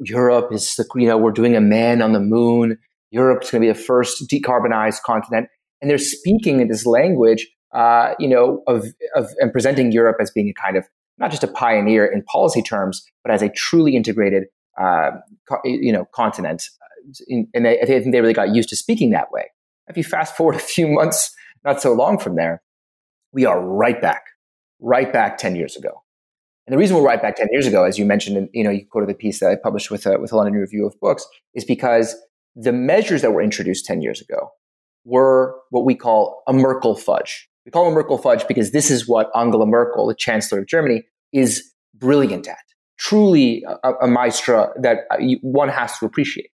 Europe is, the, you know, we're doing a man on the moon. Europe's going to be the first decarbonized continent. And they're speaking in this language, uh, you know, of, of and presenting Europe as being a kind of, not just a pioneer in policy terms, but as a truly integrated, uh, co- you know, continent. In, and they, I think they really got used to speaking that way. If you fast forward a few months, not so long from there, we are right back, right back ten years ago. And the reason we're right back ten years ago, as you mentioned, and you know, you go to the piece that I published with a, with a London Review of Books, is because the measures that were introduced ten years ago were what we call a Merkel fudge. We call them Merkel fudge because this is what Angela Merkel, the Chancellor of Germany, is brilliant at. Truly a, a maestra that one has to appreciate.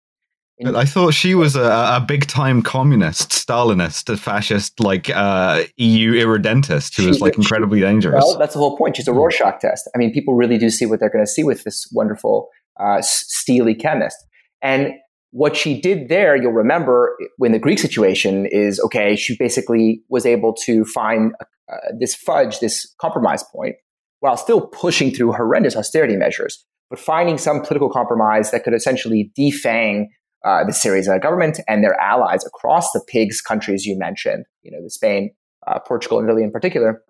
And I thought she was a, a big-time communist, Stalinist, fascist, like uh, E U irredentist who was like incredibly dangerous. Well, that's the whole point. She's a Rorschach test. I mean, people really do see what they're going to see with this wonderful, uh, steely chemist. And what she did there, you'll remember, in the Greek situation is, okay, she basically was able to find uh, this fudge, this compromise point, while still pushing through horrendous austerity measures, but finding some political compromise that could essentially defang Uh, the Syriza government and their allies across the PIGS countries you mentioned, you know, the Spain, uh, Portugal, and Italy in particular.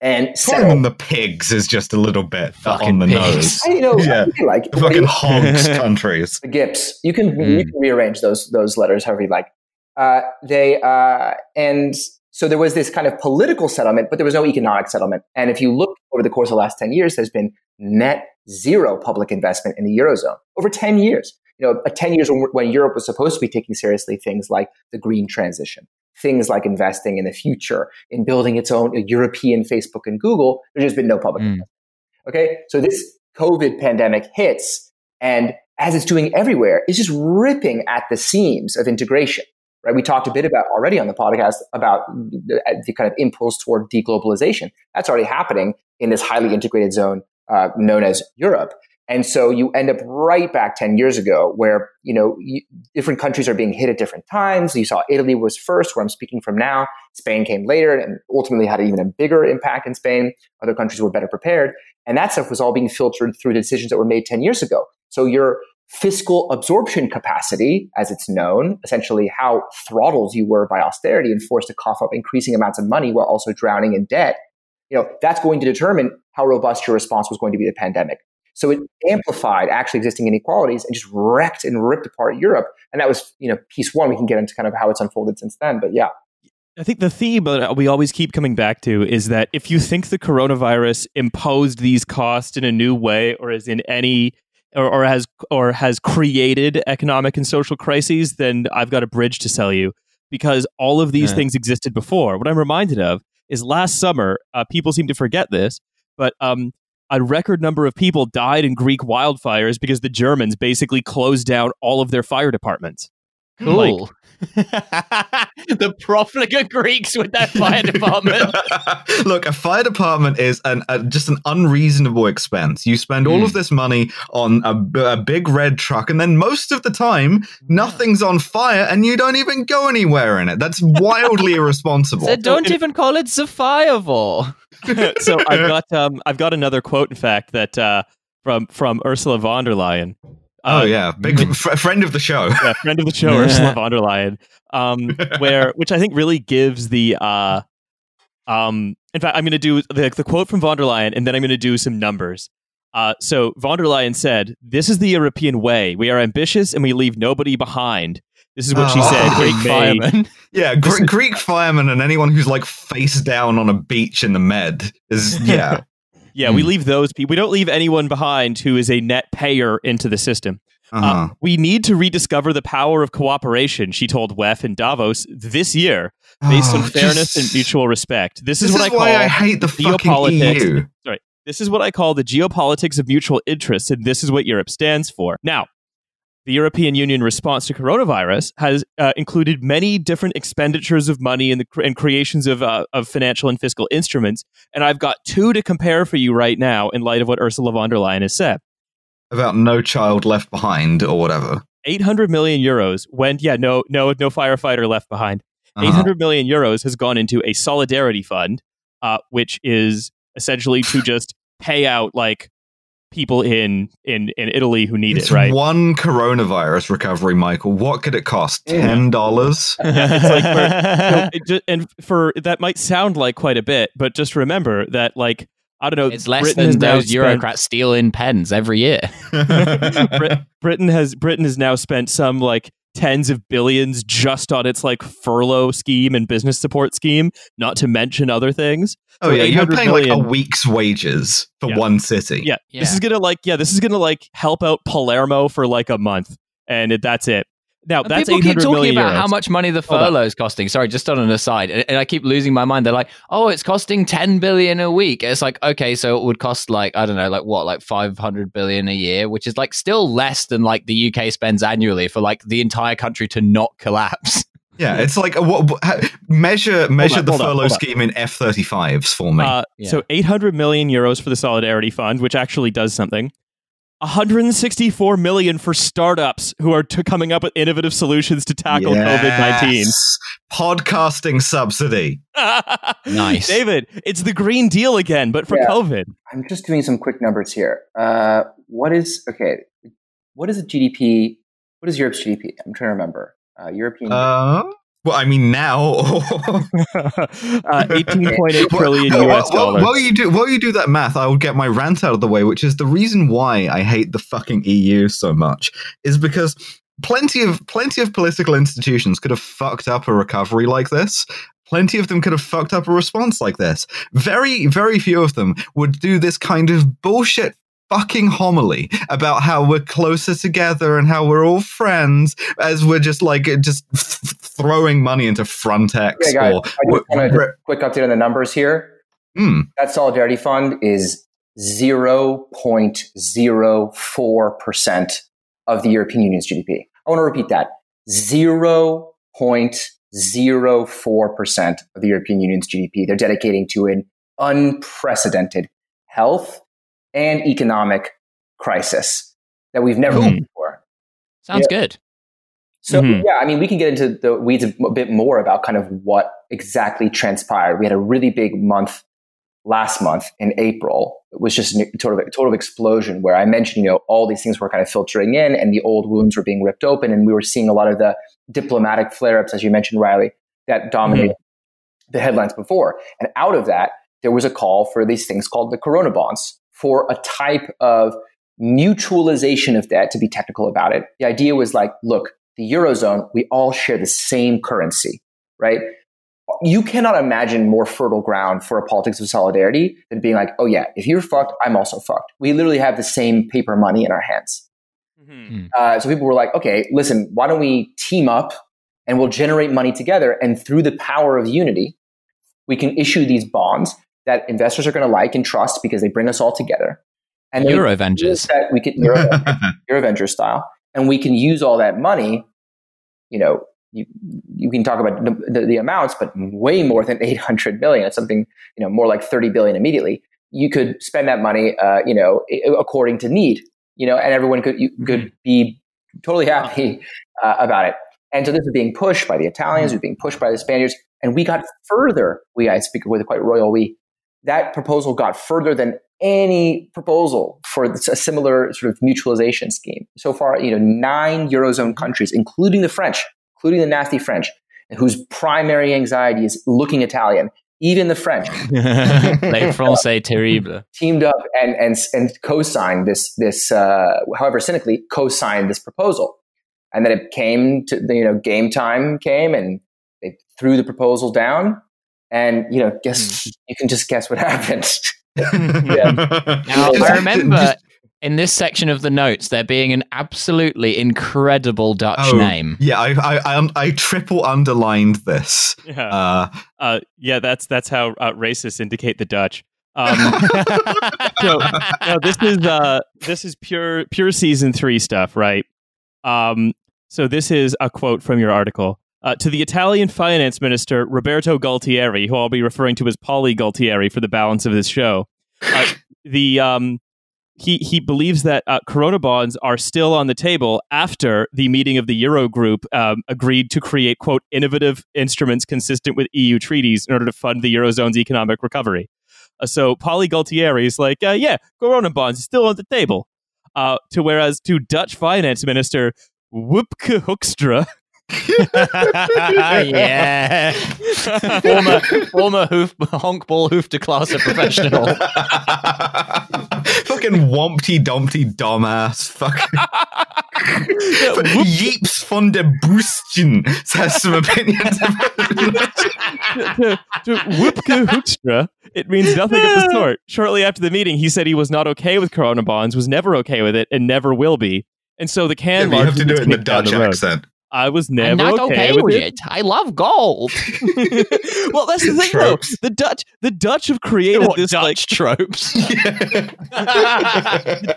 And calling them the PIGS is just a little bit on the nose. I, you know, yeah. I like the fucking hogs countries. The G I Ps. You can, mm. you can rearrange those those letters however you like. Uh, they uh, and so there was this kind of political settlement, but there was no economic settlement. And if you look over the course of the last ten years, there's been net zero public investment in the Eurozone over ten years. You know, ten years when, when Europe was supposed to be taking seriously things like the green transition, things like investing in the future, in building its own European Facebook and Google, there's just been no public. Mm. Okay, so this COVID pandemic hits, and as it's doing everywhere, it's just ripping at the seams of integration. Right? We talked a bit about already on the podcast about the, the kind of impulse toward deglobalization. That's already happening in this highly integrated zone uh, known as Europe. And so you end up right back ten years ago where, you know, you, different countries are being hit at different times. You saw Italy was first, where I'm speaking from now. Spain came later and ultimately had even a bigger impact in Spain. Other countries were better prepared. And that stuff was all being filtered through decisions that were made ten years ago. So your fiscal absorption capacity, as it's known, essentially how throttled you were by austerity and forced to cough up increasing amounts of money while also drowning in debt, you know, that's going to determine how robust your response was going to be to the pandemic. So it amplified actually existing inequalities and just wrecked and ripped apart Europe. And that was, you know, piece one. We can get into kind of how it's unfolded since then. But yeah. I think the theme that we always keep coming back to is that if you think the coronavirus imposed these costs in a new way or is in any or, or has or has created economic and social crises, then I've got a bridge to sell you because all of these yeah. things existed before. What I'm reminded of is last summer, uh, people seem to forget this, but um. a record number of people died in Greek wildfires because the Germans basically closed down all of their fire departments. Cool. Like, the profligate Greeks with their fire department. Look, a fire department is an, a, just an unreasonable expense. You spend all mm. of this money on a, a big red truck, and then most of the time, nothing's on fire, and you don't even go anywhere in it. That's wildly irresponsible. So don't even call it the firewall. So I've got um, I've got another quote, in fact, that uh, from from Ursula von der Leyen. Oh, um, yeah. Big fr- friend of the show. Yeah, friend of the show, Ursula von der Leyen, um, where, which I think really gives the, uh, um, In fact, I'm going to do the, the quote from von der Leyen, and then I'm going to do some numbers. Uh, so von der Leyen said, "This is the European way. We are ambitious and we leave nobody behind." This is what oh, she said. Oh, Greek firemen. Yeah, Gre- Greek firemen and anyone who's like face down on a beach in the Med is, yeah. Yeah, we leave those people. We don't leave anyone behind who is a net payer into the system. Uh-huh. Uh, we need to rediscover the power of cooperation, she told W E F in Davos this year, based oh, on fairness just... and mutual respect. This is this what is I call why I hate the geopolitics. Fucking E U. Sorry. This is what I call the geopolitics of mutual interests, and this is what Europe stands for. Now, the European Union response to coronavirus has uh, included many different expenditures of money and, the, and creations of, uh, of financial and fiscal instruments. And I've got two to compare for you right now in light of what Ursula von der Leyen has said. About no child left behind or whatever. eight hundred million euros went, yeah, no, no, no firefighter left behind. Uh-huh. eight hundred million euros has gone into a solidarity fund, uh, which is essentially to just pay out like people in, in, in Italy who need it's it, right? One coronavirus recovery, Michael. What could it cost? ten dollars? Yeah, it's like for, no, it just, and for that might sound like quite a bit, but just remember that like, I don't know. It's less Britain than those Eurocrats spent, steal in pens every year. Brit- Britain has Britain has now spent some like tens of billions just on its like furlough scheme and business support scheme, not to mention other things. Oh so yeah, you're paying million, like a week's wages for yeah. one city. Yeah. yeah, this is gonna like yeah, this is gonna like help out Palermo for like a month, and it, that's it. Now and that's eight hundred million euros. People keep talking about euros. how much money the furlough is costing. Sorry, just on an aside, and, and I keep losing my mind. They're like, "Oh, it's costing ten billion a week." And it's like, okay, so it would cost like I don't know, like what, like five hundred billion a year, which is like still less than like the U K spends annually for like the entire country to not collapse. Yeah, it's like what, measure measure on, the furlough on, scheme in F thirty-fives for me. Uh, yeah. So eight hundred million euros for the Solidarity Fund, which actually does something. one hundred sixty-four million for startups who are t- coming up with innovative solutions to tackle yes. COVID nineteen. Podcasting subsidy. Nice. David, it's the Green Deal again, but for yeah. COVID. I'm just doing some quick numbers here. Uh, what is, okay, what is a G D P? What is Europe's G D P? I'm trying to remember. Uh, European uh, Well, I mean now. uh, eighteen point eight trillion U S dollars. While you do, while you do that math, I will get my rant out of the way, which is the reason why I hate the fucking E U so much is because plenty of plenty of political institutions could have fucked up a recovery like this. Plenty of them could have fucked up a response like this. Very, very few of them would do this kind of bullshit fucking homily about how we're closer together and how we're all friends as we're just like just throwing money into Frontex. Yeah, guys, or I just wanted to quick update on the numbers here. Mm. That Solidarity Fund is zero point zero four percent of the European Union's G D P. I want to repeat that. zero point zero four percent of the European Union's G D P they're dedicating to an unprecedented health and economic crisis that we've never mm. seen before. Sounds yeah. good. So, mm-hmm. yeah, I mean, we can get into the weeds a bit more about kind of what exactly transpired. We had a really big month last month in April. It was just a total, total explosion where I mentioned, you know, all these things were kind of filtering in and the old wounds were being ripped open. And we were seeing a lot of the diplomatic flare-ups, as you mentioned, Riley, that dominated mm-hmm. the headlines before. And out of that, there was a call for these things called the Corona Bonds, for a type of mutualization of debt, to be technical about it. The idea was like, look, the Eurozone, we all share the same currency, right? You cannot imagine more fertile ground for a politics of solidarity than being like, oh yeah, if you're fucked, I'm also fucked. We literally have the same paper money in our hands. Mm-hmm. Uh, so people were like, okay, listen, why don't we team up and we'll generate money together. And through the power of unity, we can issue these bonds that investors are going to like and trust because they bring us all together. And Euro Ventures. We could Euro, Euro Ventures style. And we can use all that money. You know, you, you can talk about the, the, the amounts, but way more than eight hundred billion. It's something, you know, more like thirty billion immediately. You could spend that money, uh, you know, according to need, you know, and everyone could, you, could be totally happy uh, about it. And so this was being pushed by the Italians, it was being pushed by the Spaniards. And we got further, we, I speak with a quite royal we, that proposal got further than any proposal for a similar sort of mutualization scheme. So far, you know, nine Eurozone countries, including the French, including the nasty French, whose primary anxiety is looking Italian, even the French, Les Français terribles, teamed up and and and co-signed this this uh, however cynically co-signed this proposal, and then it came to you know game time came and they threw the proposal down, and you know guess mm. you can just guess what happened. yeah. Now I remember. In this section of the notes, there being an absolutely incredible Dutch oh, name. Yeah, I I, I I triple underlined this. Yeah, uh, uh, yeah that's that's how uh, racists indicate the Dutch. Um, so, no, this is uh, this is pure pure season three stuff, right? Um, so this is a quote from your article. Uh, to the Italian finance minister, Roberto Gualtieri, who I'll be referring to as Pauly Gualtieri for the balance of this show. Uh, the... Um, He he believes that uh, Corona bonds are still on the table after the meeting of the Euro group um, agreed to create, quote, innovative instruments consistent with E U treaties in order to fund the Eurozone's economic recovery. Uh, so Pauly Gualtieri is like, uh, yeah, Corona bonds still on the table. Uh, to whereas to Dutch finance minister Wopke Hoekstra. yeah, former former hoof, honkball hoofter classer professional, fucking wompty dumpty dumbass, fucking Jeeps von der Buschen has some opinions. To, to Wopke Hoekstra, it means nothing of the sort. Shortly after the meeting, he said he was not okay with Corona bonds, was never okay with it, and never will be. And so the can yeah, you have to do it in the Dutch the accent. I was never I'm not okay, okay with, with it. it. I love gold. Well, that's the thing, tropes. though. The Dutch, the Dutch have created you know this Dutch like tropes. The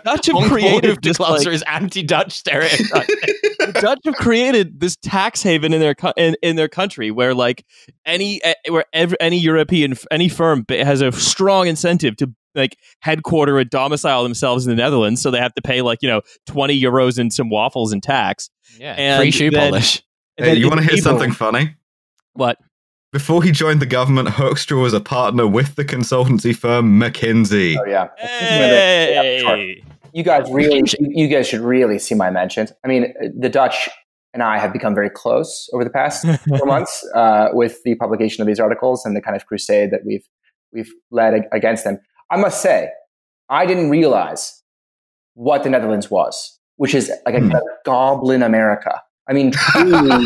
Dutch have Hong created this like is anti-Dutch stereotype. The Dutch have created this tax haven in their co- in, in their country where like any uh, where every, any European any firm has a strong incentive to like headquarter or domicile themselves in the Netherlands, so they have to pay like you know twenty euros and some waffles in tax. Yeah, and free shoe then, polish. Hey, you want to hear something funny? What? Before he joined the government, Hoekstra was a partner with the consultancy firm McKinsey. Oh yeah, hey. Hey. You guys really, you guys should really see my mentions. I mean, the Dutch and I have become very close over the past four months uh, with the publication of these articles and the kind of crusade that we've we've led against them. I must say, I didn't realize what the Netherlands was, which is like a, mm. a goblin America. I mean, truly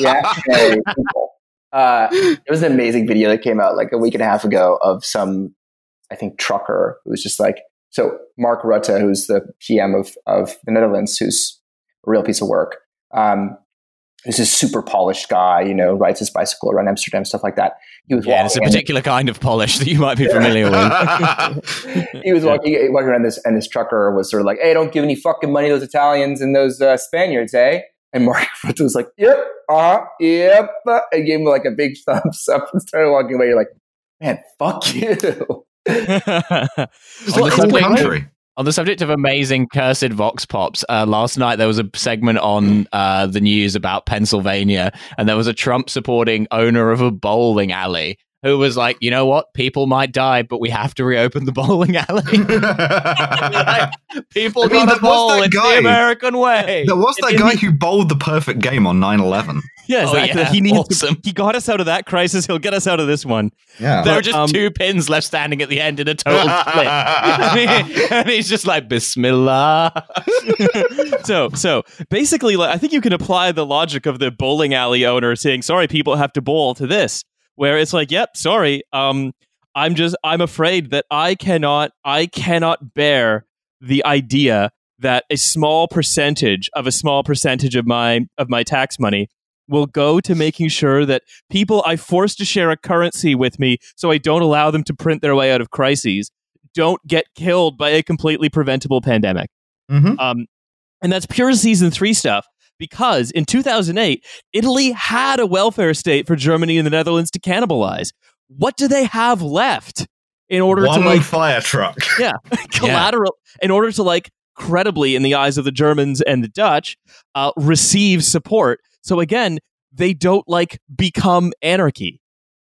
reactionary people. Uh, there was an amazing video that came out like a week and a half ago of some, I think, trucker who was just like, so Mark Rutte, who's the P M of, of the Netherlands, who's a real piece of work, um, who's this super polished guy, you know, rides his bicycle around Amsterdam, stuff like that. He was yeah, it's a particular and, kind of polish that you might be familiar with. He was walking, walking around this, and this trucker was sort of like, hey, don't give any fucking money to those Italians and those uh, Spaniards, eh? And Mark Rutte was like, yep, uh, yep. And gave him like a big thumbs up and started walking away. You're like, man, fuck you. It's like a cool country. On the subject of amazing cursed vox pops, uh, last night there was a segment on uh, the news about Pennsylvania, and there was a Trump-supporting owner of a bowling alley who was like, you know what? People might die, but we have to reopen the bowling alley. Like, people got to bowl. It's the American way. There was that guy the- who bowled the perfect game on nine eleven. Yeah, exactly. Oh, yeah. He needs awesome. to, he got us out of that crisis. He'll get us out of this one. Yeah. There but, are just um, two pins left standing at the end in a total split. And, he, and he's just like, Bismillah. so, so basically, like, I think you can apply the logic of the bowling alley owner saying, sorry, people have to bowl to this, where it's like, yep, sorry. Um, I'm just, I'm afraid that I cannot, I cannot bear the idea that a small percentage of a small percentage of my, of my tax money will go to making sure that people I force to share a currency with me so I don't allow them to print their way out of crises don't get killed by a completely preventable pandemic. Mm-hmm. Um, and that's pure season three stuff, because in two thousand eight, Italy had a welfare state for Germany and the Netherlands to cannibalize. What do they have left in order One to like... fire truck. Yeah. Collateral. Yeah. In order to like credibly, in the eyes of the Germans and the Dutch, uh, receive support. So again, they don't like become anarchy.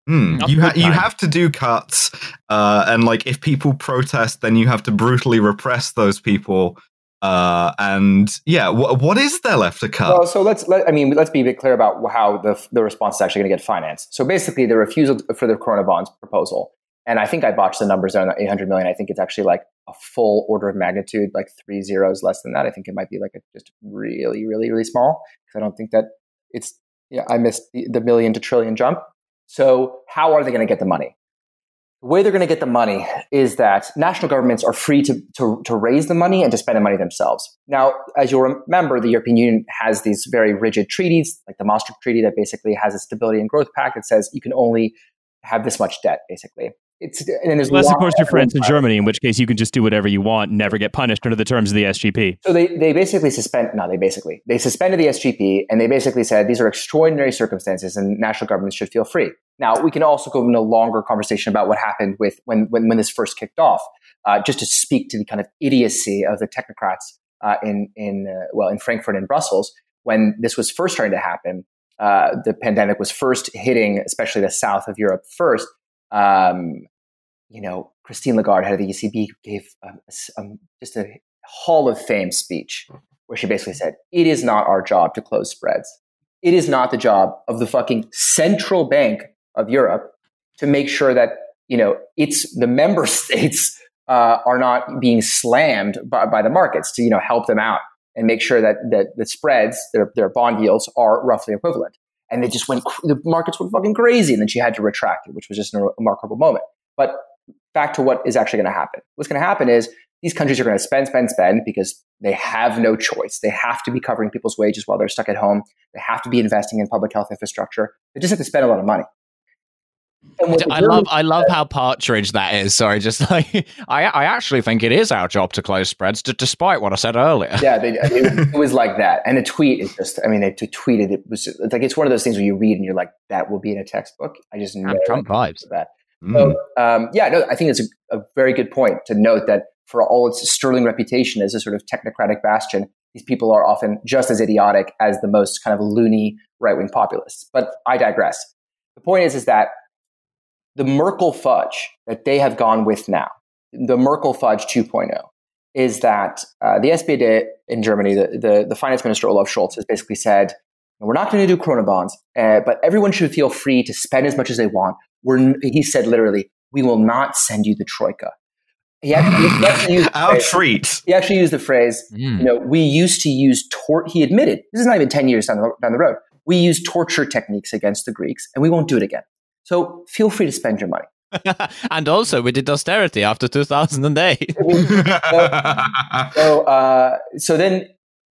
Mm, you ha- you have to do cuts, uh, and like if people protest, then you have to brutally repress those people Uh, and yeah, wh- what is there left to cut? Well, so let's, let, I mean, let's be a bit clear about how the, the response is actually going to get financed. So basically the refusal for the Corona Bonds proposal, and I think I botched the numbers on eight hundred million. I think it's actually like a full order of magnitude, like three zeros less than that. I think it might be like a, just really, really, really small, because I don't think that it's, yeah, I missed the, the million to trillion jump. So how are they going to get the money? The way they're going to get the money is that national governments are free to, to, to raise the money and to spend the money themselves. Now, as you'll remember, the European Union has these very rigid treaties, like the Maastricht Treaty, that basically has a stability and growth pact that says you can only have this much debt, basically. It's, and there's Unless, of course, you're France and Germany, in which case you can just do whatever you want, never get punished under the terms of the S G P. So they, they basically suspend, no, they basically, they suspended the S G P, and they basically said these are extraordinary circumstances and national governments should feel free. Now, we can also go into a longer conversation about what happened with when when, when this first kicked off, uh, just to speak to the kind of idiocy of the technocrats uh, in, in uh, well, in Frankfurt and Brussels. When this was first starting to happen, uh, the pandemic was first hitting, especially the south of Europe first. Um, you know, Christine Lagarde, head of the E C B, gave um, um, just a Hall of Fame speech where she basically said, it is not our job to close spreads. It is not the job of the fucking central bank of Europe to make sure that, you know, it's the member states uh, are not being slammed by, by the markets to, you know, help them out and make sure that that the spreads, their, their bond yields are roughly equivalent. And they just went, the markets went fucking crazy. And then she had to retract it, which was just a remarkable moment. But back to what is actually going to happen. What's going to happen is these countries are going to spend, spend, spend because they have no choice. They have to be covering people's wages while they're stuck at home. They have to be investing in public health infrastructure. They just have to spend a lot of money. I love I love how partridge that is. Sorry, just like I I actually think it is our job to close spreads, d- despite what I said earlier. Yeah, they, it, it was like that. And the tweet is just, I mean, they tweeted, it was it's like, it's one of those things where you read and you're like, that will be in a textbook. I just know Trump vibes. That. Mm. So, um, yeah, no, I think it's a, a very good point to note that for all its sterling reputation as a sort of technocratic bastion, these people are often just as idiotic as the most kind of loony right-wing populists. But I digress. The point is, is that the Merkel fudge that they have gone with now, the Merkel fudge two point oh, is that uh, the S P D in Germany, the, the, the finance minister, Olaf Scholz, has basically said, we're not going to do Corona bonds, uh, but everyone should feel free to spend as much as they want. We're, he said literally, we will not send you the Troika. He actually, he actually used Our phrase, treat. He actually used the phrase, mm. you know, we used to use, tor- he admitted, this is not even ten years down the, down the road, we used torture techniques against the Greeks and we won't do it again. So feel free to spend your money. And also, we did austerity after two thousand eight. I mean, so, so, uh, so then,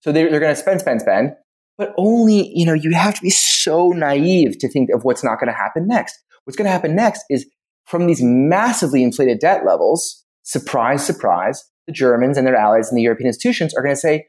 so they're, they're going to spend, spend, spend, but only, you know, you have to be so naive to think of what's not going to happen next. What's going to happen next is from these massively inflated debt levels, surprise, surprise, the Germans and their allies and the European institutions are going to say,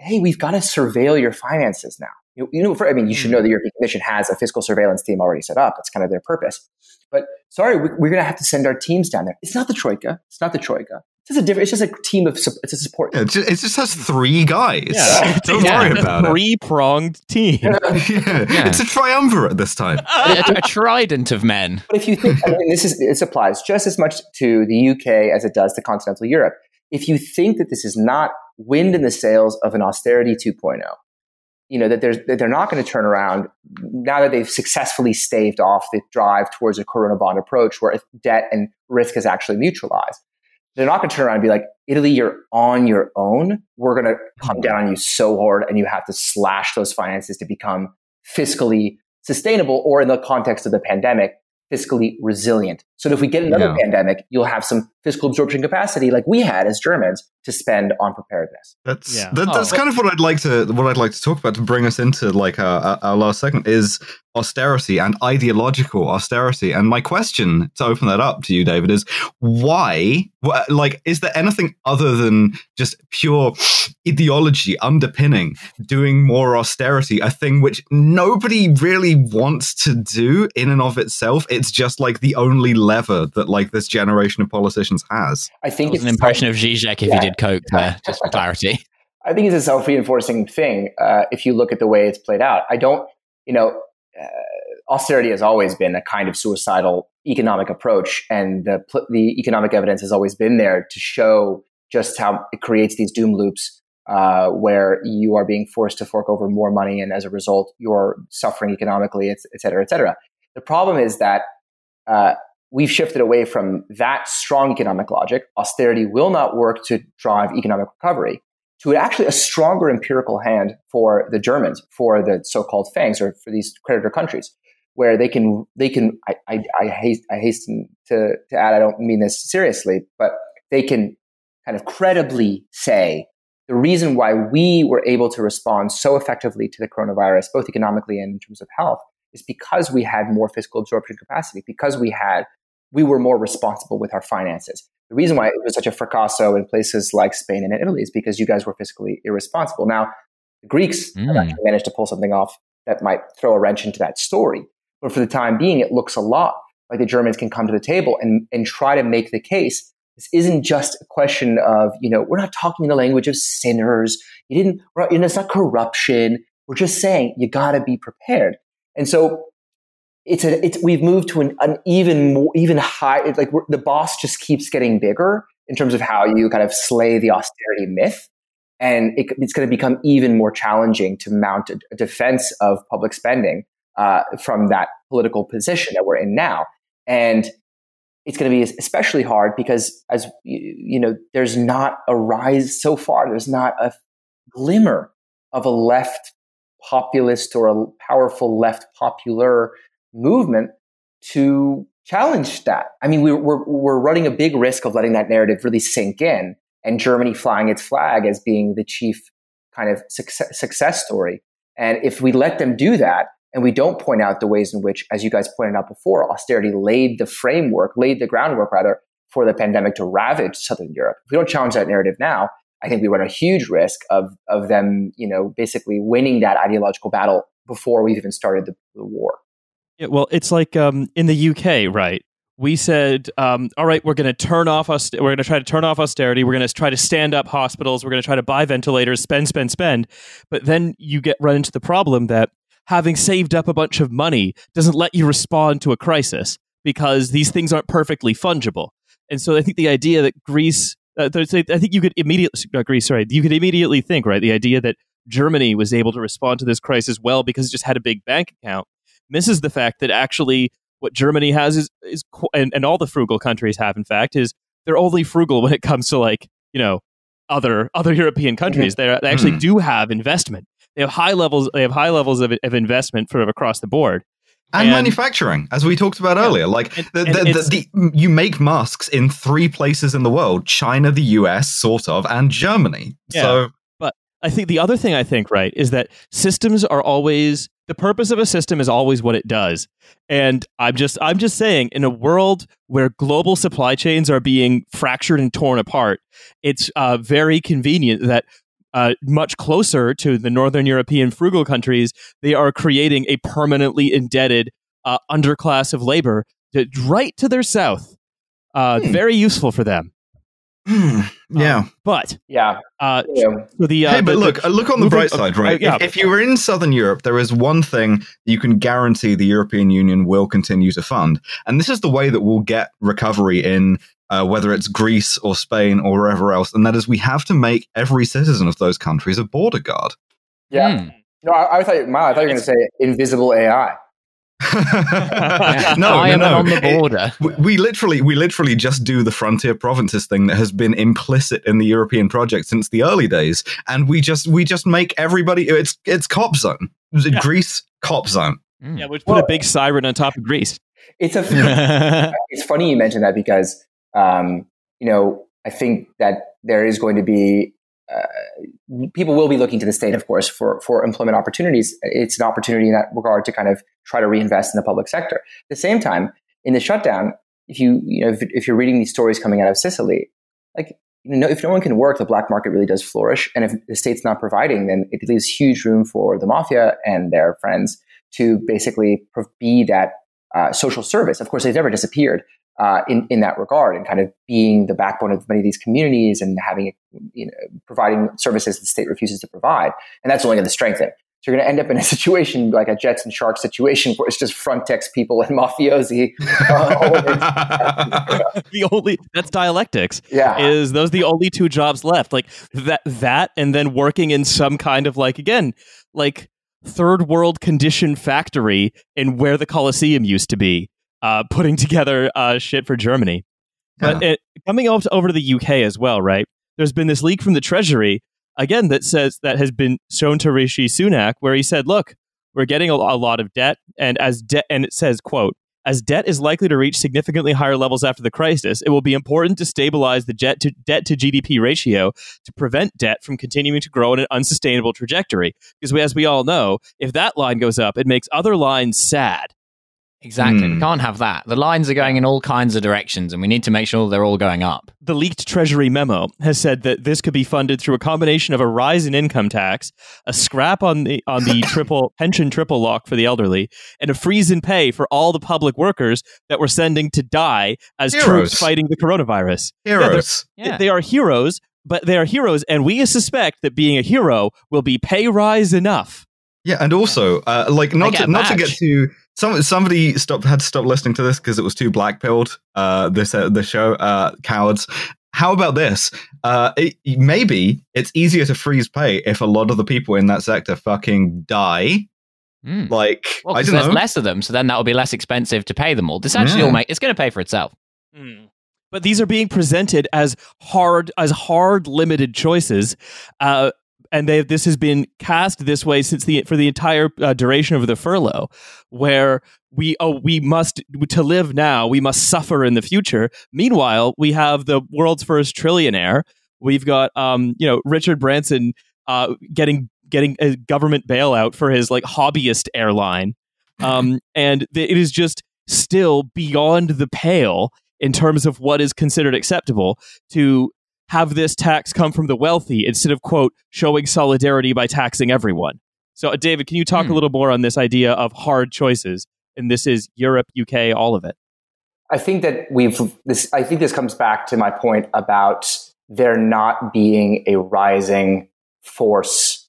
hey, we've got to surveil your finances now. You know, for, I mean, you should know the European Commission has a fiscal surveillance team already set up. That's kind of their purpose. But sorry, we're, we're going to have to send our teams down there. It's not the Troika. It's not the Troika. It's just a different. It's just a team of. It's a support. Yeah, it, just, it just has three guys. Yeah. Don't yeah, worry about it. Three-pronged team. Yeah. Yeah. Yeah. It's a triumvirate this time. a, a trident of men. But if you think, I mean, this is this applies just as much to the U K as it does to continental Europe. If you think that this is not wind in the sails of an austerity two point oh. You know, that, there's, that they're not going to turn around now that they've successfully staved off the drive towards a Corona bond approach where debt and risk is actually neutralized. They're not going to turn around and be like, Italy, you're on your own. We're going to come down on you so hard and you have to slash those finances to become fiscally sustainable or in the context of the pandemic, fiscally resilient. So that if we get another yeah. pandemic, you'll have some fiscal absorption capacity like we had as Germans to spend on preparedness. That's yeah. that, that's oh, kind of what I'd like to what I'd like to talk about to bring us into like our, our last segment is austerity and ideological austerity. And my question to open that up to you, David, is why? Like, is there anything other than just pure ideology underpinning doing more austerity? A thing which nobody really wants to do in and of itself. It's just like the only lever that like this generation of politicians has. I think that it's an impression of Zizek if yeah. you did coke there, just for clarity. I think it's a self-reinforcing thing uh, if you look at the way it's played out. I don't, you know, uh, austerity has always been a kind of suicidal economic approach, and the, the economic evidence has always been there to show just how it creates these doom loops uh, where you are being forced to fork over more money, and as a result, you're suffering economically, et cetera, et cetera. The problem is that uh, we've shifted away from that strong economic logic. Austerity will not work to drive economic recovery, to actually a stronger empirical hand for the Germans, for the so-called FANGs, or for these creditor countries, where they can, they can. I, I, I, haste, I hasten to, to add, I don't mean this seriously, but they can kind of credibly say, the reason why we were able to respond so effectively to the coronavirus, both economically and in terms of health, is because we had more fiscal absorption capacity, because we had, we were more responsible with our finances. The reason why it was such a fracasso in places like Spain and Italy is because you guys were fiscally irresponsible. Now, the Greeks mm. have actually managed to pull something off that might throw a wrench into that story. But for the time being, it looks a lot like the Germans can come to the table and, and try to make the case. This isn't just a question of, you know, we're not talking in the language of sinners. You didn't, we're, you know, it's not corruption. We're just saying you got to be prepared. And so it's a, it's, we've moved to an, an even more, even high, it's like we're, the boss just keeps getting bigger in terms of how you kind of slay the austerity myth. And it, it's going to become even more challenging to mount a, a defense of public spending uh, from that political position that we're in now. And it's going to be especially hard because, as you, you know, there's not a rise so far. There's not a glimmer of a left populist or a powerful left popular movement to challenge that. I mean, we, we're we're running a big risk of letting that narrative really sink in, and Germany flying its flag as being the chief kind of success, success story. And if we let them do that, and we don't point out the ways in which, as you guys pointed out before, austerity laid the framework, laid the groundwork rather, for the pandemic to ravage Southern Europe. If we don't challenge that narrative now, I think we run a huge risk of of them, you know, basically winning that ideological battle before we've even started the, the war. Yeah, well, it's like um, in the U K, right? We said, um, all right, we're going to turn off us. We're going to try to turn off austerity. We're going to try to stand up hospitals. We're going to try to buy ventilators. Spend, spend, spend. But then you get run into the problem that having saved up a bunch of money doesn't let you respond to a crisis because these things aren't perfectly fungible. And so I think the idea that Greece, uh, I think you could immediately, not Greece, right? You could immediately think, right? The idea that Germany was able to respond to this crisis well because it just had a big bank account misses the fact that actually what Germany has is, is and, and all the frugal countries have, in fact, is they're only frugal when it comes to, like, you know, other other European countries. They're, they actually do have investment. They have high levels. They have high levels of, of investment sort of across the board, and, and manufacturing, as we talked about yeah, earlier. Like and, the, and the, the, the, you make masks in three places in the world: China, the U S, sort of, and Germany. Yeah, so, but I think the other thing I think right is that systems are always the purpose of a system is always what it does. And I'm just I'm just saying, in a world where global supply chains are being fractured and torn apart, it's uh, very convenient that. Uh, much closer to the Northern European frugal countries, they are creating a permanently indebted uh, underclass of labor to, right to their south. Uh, hmm. Very useful for them. Mm, yeah, um, but yeah. Uh, yeah. So the, uh, hey, but the, look, the, look on the bright side, right? Uh, yeah. if, if you were in Southern Europe, there is one thing you can guarantee the European Union will continue to fund, and this is the way that we'll get recovery in uh, whether it's Greece or Spain or wherever else, and that is we have to make every citizen of those countries a border guard. Yeah. Hmm. No, I, I thought, Milo, I thought you were going to say invisible A I. no, I am no, no. on the border. It, we, we literally, we literally just do the frontier provinces thing that has been implicit in the European project since the early days, and we just, we just make everybody. It's, it's cop zone. It's yeah. Greece cop zone. Yeah, we put well, a big siren on top of Greece. It's a. It's funny you mentioned that because, um, you know, I think that there is going to be uh, people will be looking to the state, of course, for for employment opportunities. It's an opportunity in that regard to kind of. Try to reinvest in the public sector. At the same time, in the shutdown, if you you know if, if you're reading these stories coming out of Sicily, like you know, if no one can work, the black market really does flourish. And if the state's not providing, then it leaves huge room for the mafia and their friends to basically be that uh, social service. Of course, they've never disappeared uh, in in that regard, and kind of being the backbone of many of these communities and having you know providing services the state refuses to provide, and that's only going to strengthen. So you're going to end up in a situation like a Jets and Sharks situation where it's just Frontex people and mafiosi. Uh, the only that's dialectics. Yeah, is those the only two jobs left? Like that, that, and then working in some kind of like again, like third world condition factory in where the Colosseum used to be, uh, putting together uh, shit for Germany. But yeah. it, coming over to, over to the U K as well, right? There's been this leak from the Treasury. Again, that says that has been shown to Rishi Sunak, where he said, look, we're getting a, a lot of debt. And as de- and it says, quote, as debt is likely to reach significantly higher levels after the crisis, it will be important to stabilize the debt to, debt to G D P ratio to prevent debt from continuing to grow in an unsustainable trajectory. Because we, as we all know, if that line goes up, it makes other lines sad. Exactly. Mm. We can't have that. The lines are going in all kinds of directions, and we need to make sure they're all going up. The leaked Treasury memo has said that this could be funded through a combination of a rise in income tax, a scrap on the on the triple pension triple lock for the elderly, and a freeze in pay for all the public workers that we're sending to die as heroes. Troops fighting the coronavirus. Heroes. Yeah, yeah. They are heroes, but they are heroes, and we suspect that being a hero will be pay rise enough. Yeah, and also, uh, like, not to, not to get to... Some, somebody stopped had to stop listening to this because it was too black-pilled, uh, this uh, the show, uh, cowards. How about this? Uh, it, maybe it's easier to freeze pay if a lot of the people in that sector fucking die. Mm. Like, well, I don't there's know. Less of them, so then that will be less expensive to pay them all. This actually yeah. all make, it's going to pay for itself. Mm. But these are being presented as hard, as hard limited choices, uh, and they, this has been cast this way since the for the entire uh, duration of the furlough, where we oh we must to live now we must suffer in the future. Meanwhile, we have the world's first trillionaire. We've got um you know Richard Branson uh getting getting a government bailout for his like hobbyist airline, um and th- it is just still beyond the pale in terms of what is considered acceptable to. Have this tax come from the wealthy instead of, quote, showing solidarity by taxing everyone. So, uh, David, can you talk hmm. a little more on this idea of hard choices? And this is Europe, U K, all of it. I think that we've this. I think this comes back to my point about there not being a rising force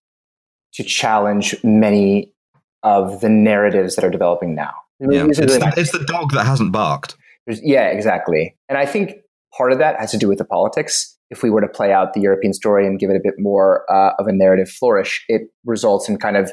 to challenge many of the narratives that are developing now. Yeah. It's, really the, it's the dog that hasn't barked. There's, yeah, exactly. And I think part of that has to do with the politics. If we were to play out the European story and give it a bit more uh, of a narrative flourish, it results in kind of,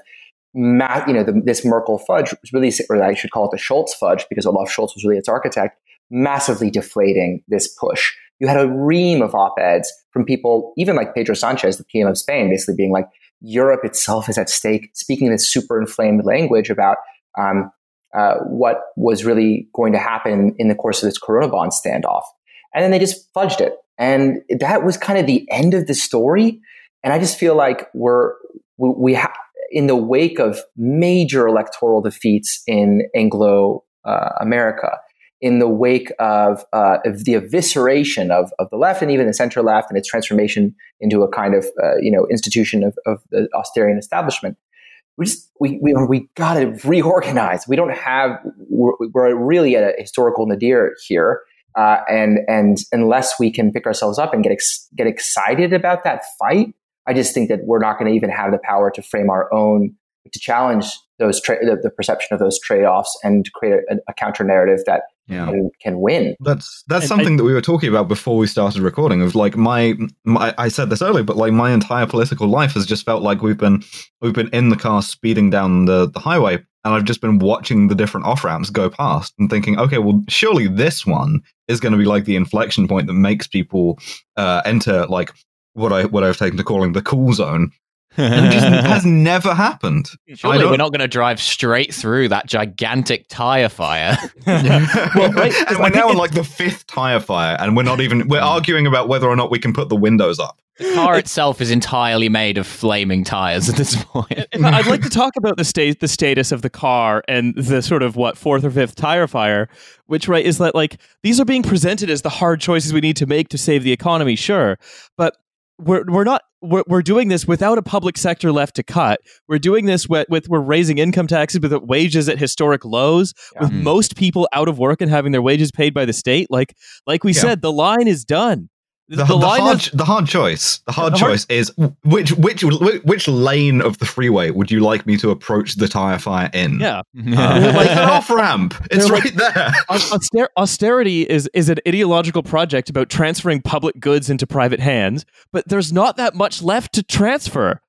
ma- you know, the, this Merkel fudge, really, or I should call it the Scholz fudge, because Olaf Scholz was really its architect, massively deflating this push. You had a ream of op-eds from people, even like Pedro Sanchez, the P M of Spain, basically being like, Europe itself is at stake, speaking in this super inflamed language about um, uh, what was really going to happen in the course of this Corona Bonds standoff. And then they just fudged it. And that was kind of the end of the story. And I just feel like we're, we, we ha- in the wake of major electoral defeats in Anglo uh, America, in the wake of, uh, of the evisceration of, of the left and even the center left and its transformation into a kind of, uh, you know, institution of, of the Austerian establishment, we just, we, we, we got to reorganize. We don't have, we're, we're really at a historical nadir here. Uh, and and unless we can pick ourselves up and get ex- get excited about that fight, I just think that we're not going to even have the power to frame our own, to challenge those tra- the, the perception of those trade-offs and create a, a counter-narrative that yeah. can, can win. That's that's and, something I, that we were talking about before we started recording. Of like my, my, I said this earlier, but like my entire political life has just felt like we've been we've been in the car speeding down the, the highway, and I've just been watching the different off-ramps go past and thinking, okay, well, surely this one is going to be like the inflection point that makes people uh, enter like what I what I've taken to calling the cool zone. And it just has never happened. Surely we're not going to drive straight through that gigantic tire fire. Well, right, and we're now on like the fifth tire fire, and we're not even we're arguing about whether or not we can put the windows up. The car itself is entirely made of flaming tires at this point. I'd like to talk about the state, the status of the car and the sort of what fourth or fifth tire fire, which right is that like these are being presented as the hard choices we need to make to save the economy, sure, but we're we're not we're we're doing this without a public sector left to cut. We're doing this with, with we're raising income taxes with wages at historic lows, yeah. with mm. most people out of work and having their wages paid by the state. Like like we yeah. said, the line is done. The, the, the, hard, is, the hard choice. The hard the choice hard, is which which which lane of the freeway would you like me to approach the tire fire in? Yeah, uh, like an off ramp. It's right like, there. Auster- austerity is is an ideological project about transferring public goods into private hands, but there's not that much left to transfer.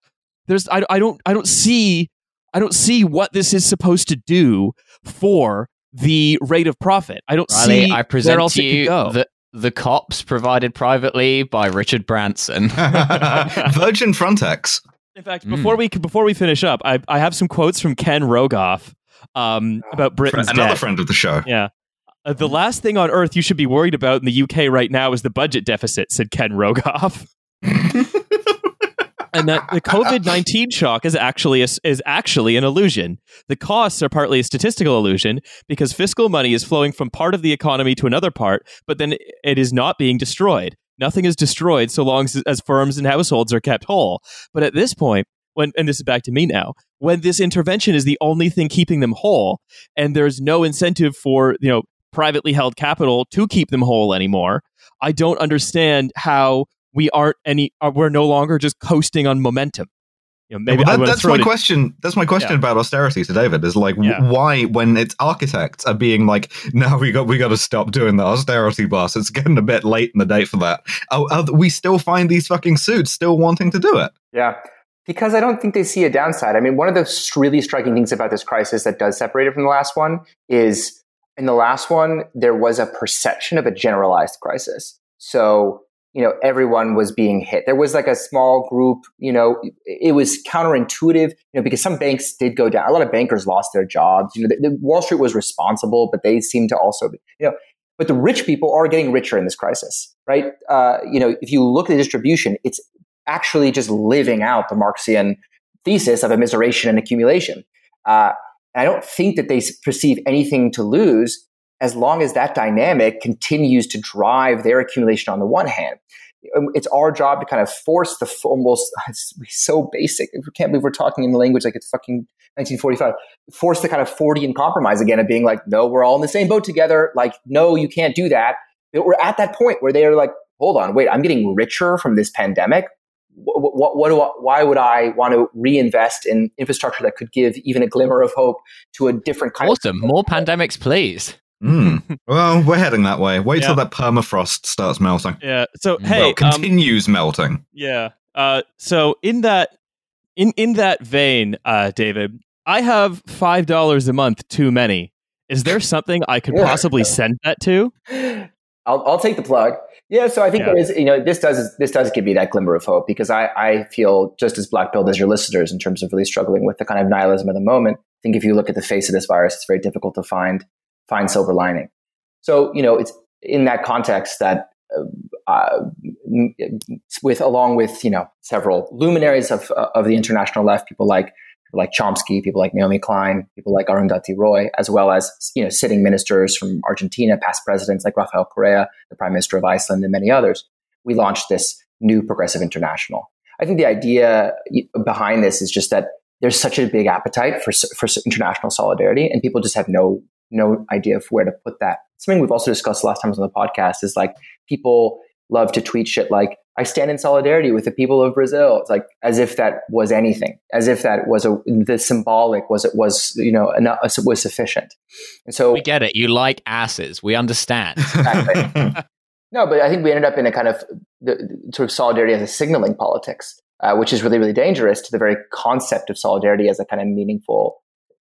There's I, I don't I don't see I don't see what this is supposed to do for the rate of profit. I don't Riley, see I present where else to you it could go. The- The Cops, provided privately by Richard Branson. Virgin Frontex. In fact, before mm. we before we finish up, I I have some quotes from Ken Rogoff um, about Britain's Another debt. friend of the show. Yeah. Uh, the last thing on earth you should be worried about in the U K right now is the budget deficit, said Ken Rogoff. And that the COVID nineteen shock is actually a, is actually an illusion. The costs are partly a statistical illusion because fiscal money is flowing from part of the economy to another part, but then it is not being destroyed. Nothing is destroyed so long as, as firms and households are kept whole. But at this point, when and this is back to me now, when this intervention is the only thing keeping them whole, and there's no incentive for, you know, privately held capital to keep them whole anymore, I don't understand how. We aren't any. We're no longer just coasting on momentum. You know, maybe well, that, that's my it. question. That's my question yeah. about austerity to David. Is like yeah. why when its architects are being like, no, we got we got to stop doing the austerity bus. It's getting a bit late in the day for that. Oh, oh, we still find these fucking suits still wanting to do it. Yeah, because I don't think they see a downside. I mean, one of the really striking things about this crisis that does separate it from the last one is in the last one there was a perception of a generalized crisis. So. You know, everyone was being hit. There was like a small group, you know, it was counterintuitive, you know, because some banks did go down. A lot of bankers lost their jobs. You know, the, the Wall Street was responsible, but they seemed to also, be, you know, but the rich people are getting richer in this crisis, right? Uh, you know, if you look at the distribution, it's actually just living out the Marxian thesis of immiseration and accumulation. Uh, and I don't think that they perceive anything to lose as long as that dynamic continues to drive their accumulation on the one hand. It's our job to kind of force the almost, it's so basic. We can't believe we're talking in the language like it's fucking nineteen forty-five. Force the kind of Fordian compromise again of being like, no, we're all in the same boat together. Like, no, you can't do that. But we're at that point where they are like, hold on, wait, I'm getting richer from this pandemic. What, what, what do I, why would I want to reinvest in infrastructure that could give even a glimmer of hope to a different kind awesome. of... Awesome. More pandemics, please. Mm. Well, we're heading that way. Wait yeah. till that permafrost starts melting. Yeah. So hey, well, continues um, melting. Yeah. Uh, so in that, in in that vein, uh, David, I have five dollars a month too many. Is there something I could yeah. possibly send that to? I'll I'll take the plug. Yeah. So I think yeah. there is, you know, this does this does give me that glimmer of hope because I I feel just as black-pilled as your listeners in terms of really struggling with the kind of nihilism of the moment. I think if you look at the face of this virus, it's very difficult to find. find silver lining. So, you know, it's in that context that uh, with, along with, you know, several luminaries of of the international left, people like people like Chomsky, people like Naomi Klein, people like Arundhati Roy, as well as, you know, sitting ministers from Argentina, past presidents like Rafael Correa, the prime minister of Iceland, and many others, we launched this new Progressive International. I think the idea behind this is just that there's such a big appetite for for international solidarity, and people just have no no idea of where to put that. Something we've also discussed last time on the podcast is like people love to tweet shit like, I stand in solidarity with the people of Brazil. It's like as if that was anything, as if that was a the symbolic was it was you know enough, was sufficient. And so we get it. You like asses. We understand. Exactly. No, but I think we ended up in a kind of the, the sort of solidarity as a signaling politics, uh, which is really really dangerous to the very concept of solidarity as a kind of meaningful.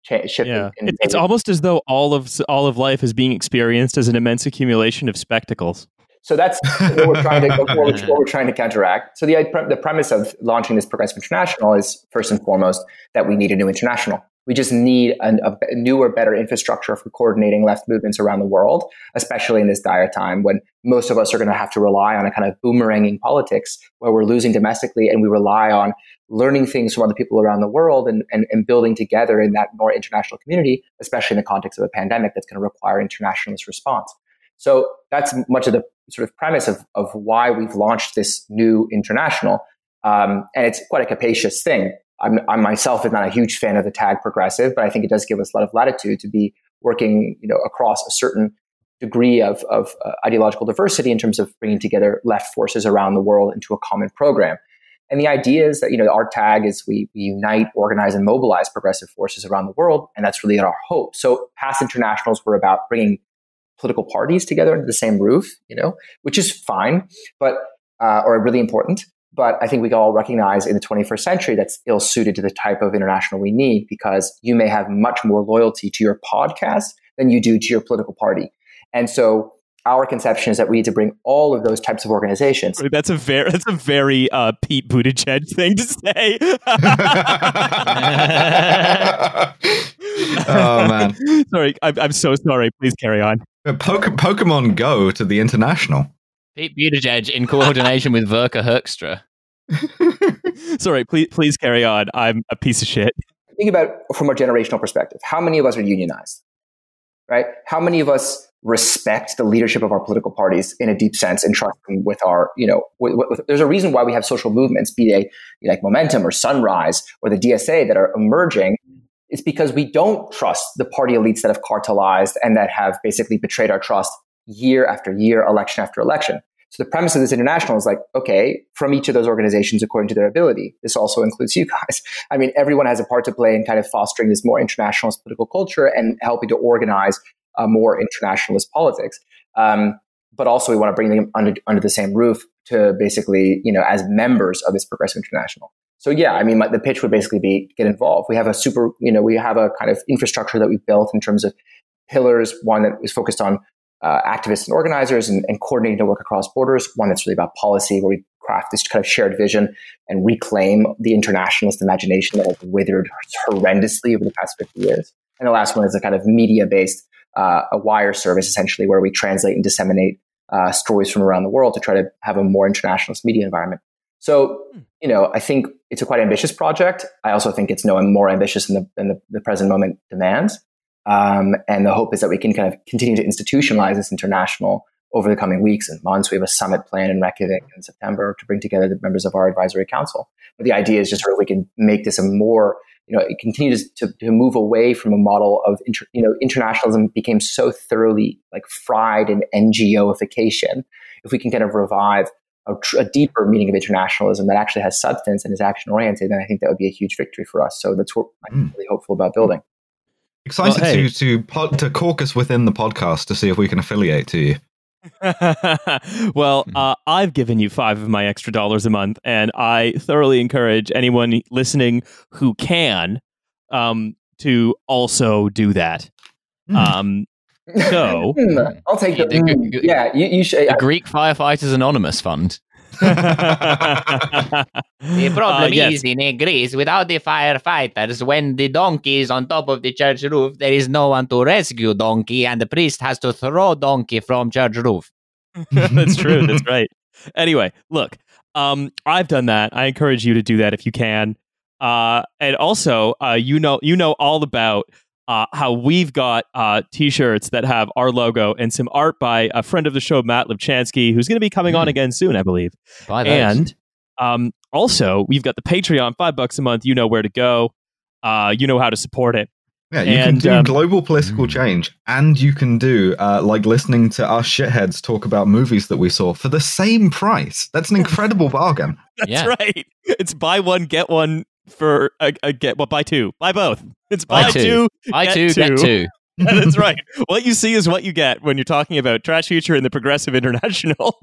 Yeah. In, in, it's almost as though all of all of life is being experienced as an immense accumulation of spectacles. So that's what we're trying to what we're, what we're trying to counteract. So the the premise of launching this Progressive International is first and foremost that we need a new international. We just need an, a newer, better infrastructure for coordinating left movements around the world, especially in this dire time when most of us are going to have to rely on a kind of boomeranging politics where we're losing domestically and we rely on learning things from other people around the world and, and, and building together in that more international community, especially in the context of a pandemic that's going to require internationalist response. So that's much of the sort of premise of, of why we've launched this new international. Um, and it's quite a capacious thing. I'm, I myself am not a huge fan of the tag progressive, but I think it does give us a lot of latitude to be working, you know, across a certain degree of, of uh, ideological diversity in terms of bringing together left forces around the world into a common program. And the idea is that, you know, our tag is we, we unite, organize, and mobilize progressive forces around the world. And that's really our hope. So past internationals were about bringing political parties together under the same roof, you know, which is fine, but, uh, or really important. But I think we all recognize in the twenty-first century that's ill-suited to the type of international we need, because you may have much more loyalty to your podcast than you do to your political party. And so our conception is that we need to bring all of those types of organizations. That's a very, that's a very uh, Pete Buttigieg thing to say. Oh man, sorry, I'm, I'm so sorry. Please carry on. Poke- Pokemon Go to the international. Pete Buttigieg in coordination with Verka Hoekstra. Sorry, please, please carry on. I'm a piece of shit. Think about from a generational perspective. How many of us are unionized? Right? How many of us respect the leadership of our political parties in a deep sense and trust them with our, you know, with, with, there's a reason why we have social movements, be they like Momentum or Sunrise or the D S A that are emerging. It's because we don't trust the party elites that have cartelized and that have basically betrayed our trust year after year, election after election. So the premise of this international is like, okay, from each of those organizations according to their ability. This also includes you guys. I mean, everyone has a part to play in kind of fostering this more internationalist political culture and helping to organize uh, more internationalist politics. Um, but also we want to bring them under, under the same roof to basically, you know, as members of this Progressive International. So yeah, I mean, my, the pitch would basically be get involved. We have a super, you know, we have a kind of infrastructure that we've built in terms of pillars, one that is focused on Uh, activists and organizers and, and coordinating the work across borders. One that's really about policy, where we craft this kind of shared vision and reclaim the internationalist imagination that has withered horrendously over the past fifty years. And the last one is a kind of media-based uh, a wire service, essentially, where we translate and disseminate uh, stories from around the world to try to have a more internationalist media environment. So, you know, I think it's a quite ambitious project. I also think it's no more ambitious than the, than the, the present moment demands. Um, and the hope is that we can kind of continue to institutionalize this international over the coming weeks and months. We have a summit planned in Reykjavik in September to bring together the members of our advisory council. But the idea is just sort of we can make this a more, you know, it continues to, to move away from a model of, inter, you know, internationalism became so thoroughly like fried in NGOification. If we can kind of revive a, a deeper meaning of internationalism that actually has substance and is action oriented, then I think that would be a huge victory for us. So that's what I'm really hopeful about building. Excited well, hey. to to pod, to caucus within the podcast to see if we can affiliate to you. well, uh, I've given you five of my extra dollars a month, and I thoroughly encourage anyone listening who can um, to also do that. Mm. Um, so I'll take the mm, g- yeah. You, you should, the I, Greek Firefighters Anonymous Fund. The problem uh, yes. is in Greece, without the firefighters, when the donkey is on top of the church roof, there is no one to rescue donkey, and the priest has to throw donkey from church roof. That's true. That's right. Anyway, look, um, I've done that. I encourage you to do that if you can. Uh, and also, uh, you know, you know all about uh, how we've got uh, T-shirts that have our logo and some art by a friend of the show, Matt Lipchansky, who's going to be coming mm. on again soon, I believe. Buy those. And um, also, we've got the Patreon, five bucks a month. You know where to go. Uh, you know how to support it. Yeah, you and, can do um, global political change, and you can do uh, like listening to us shitheads talk about movies that we saw for the same price. That's an incredible bargain. That's yeah. right. It's buy one, get one. For a, a get well, buy two, buy both. It's buy, buy two, two, buy get two, two, get two. That's right. What you see is what you get when you're talking about Trashfuture and the Progressive International.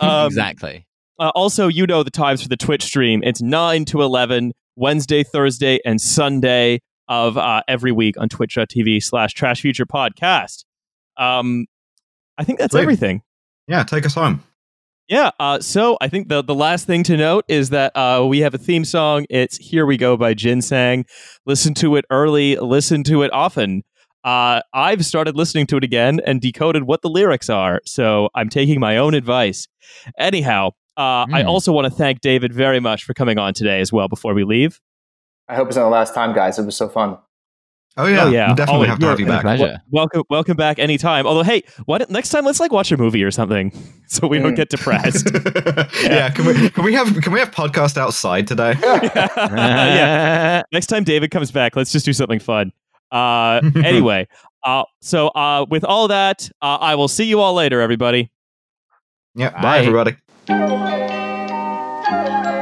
Um, exactly. Uh, also, you know the times for the Twitch stream. It's nine to eleven Wednesday, Thursday, and Sunday of uh, every week on Twitch dot T V slash Trashfuture Podcast. Um, I think that's Great. everything. Yeah, take us home. Yeah, uh, so I think the, the last thing to note is that uh, we have a theme song. It's Here We Go by Ginseng. Listen to it early, listen to it often. Uh, I've started listening to it again and decoded what the lyrics are, so I'm taking my own advice. Anyhow, uh, mm. I also want to thank David very much for coming on today as well before we leave. I hope it's not the last time, guys. It was so fun. Oh yeah, oh, yeah. We'll definitely Always. have to have you back. W- welcome, welcome back anytime. Although, hey, what next time? Let's like watch a movie or something, so we mm. don't get depressed. yeah. yeah, can we can we have can we have podcast outside today? yeah. yeah. Next time David comes back, let's just do something fun. Uh, anyway, Uh, so uh, with all that, uh, I will see you all later, everybody. Yeah. Bye, bye everybody.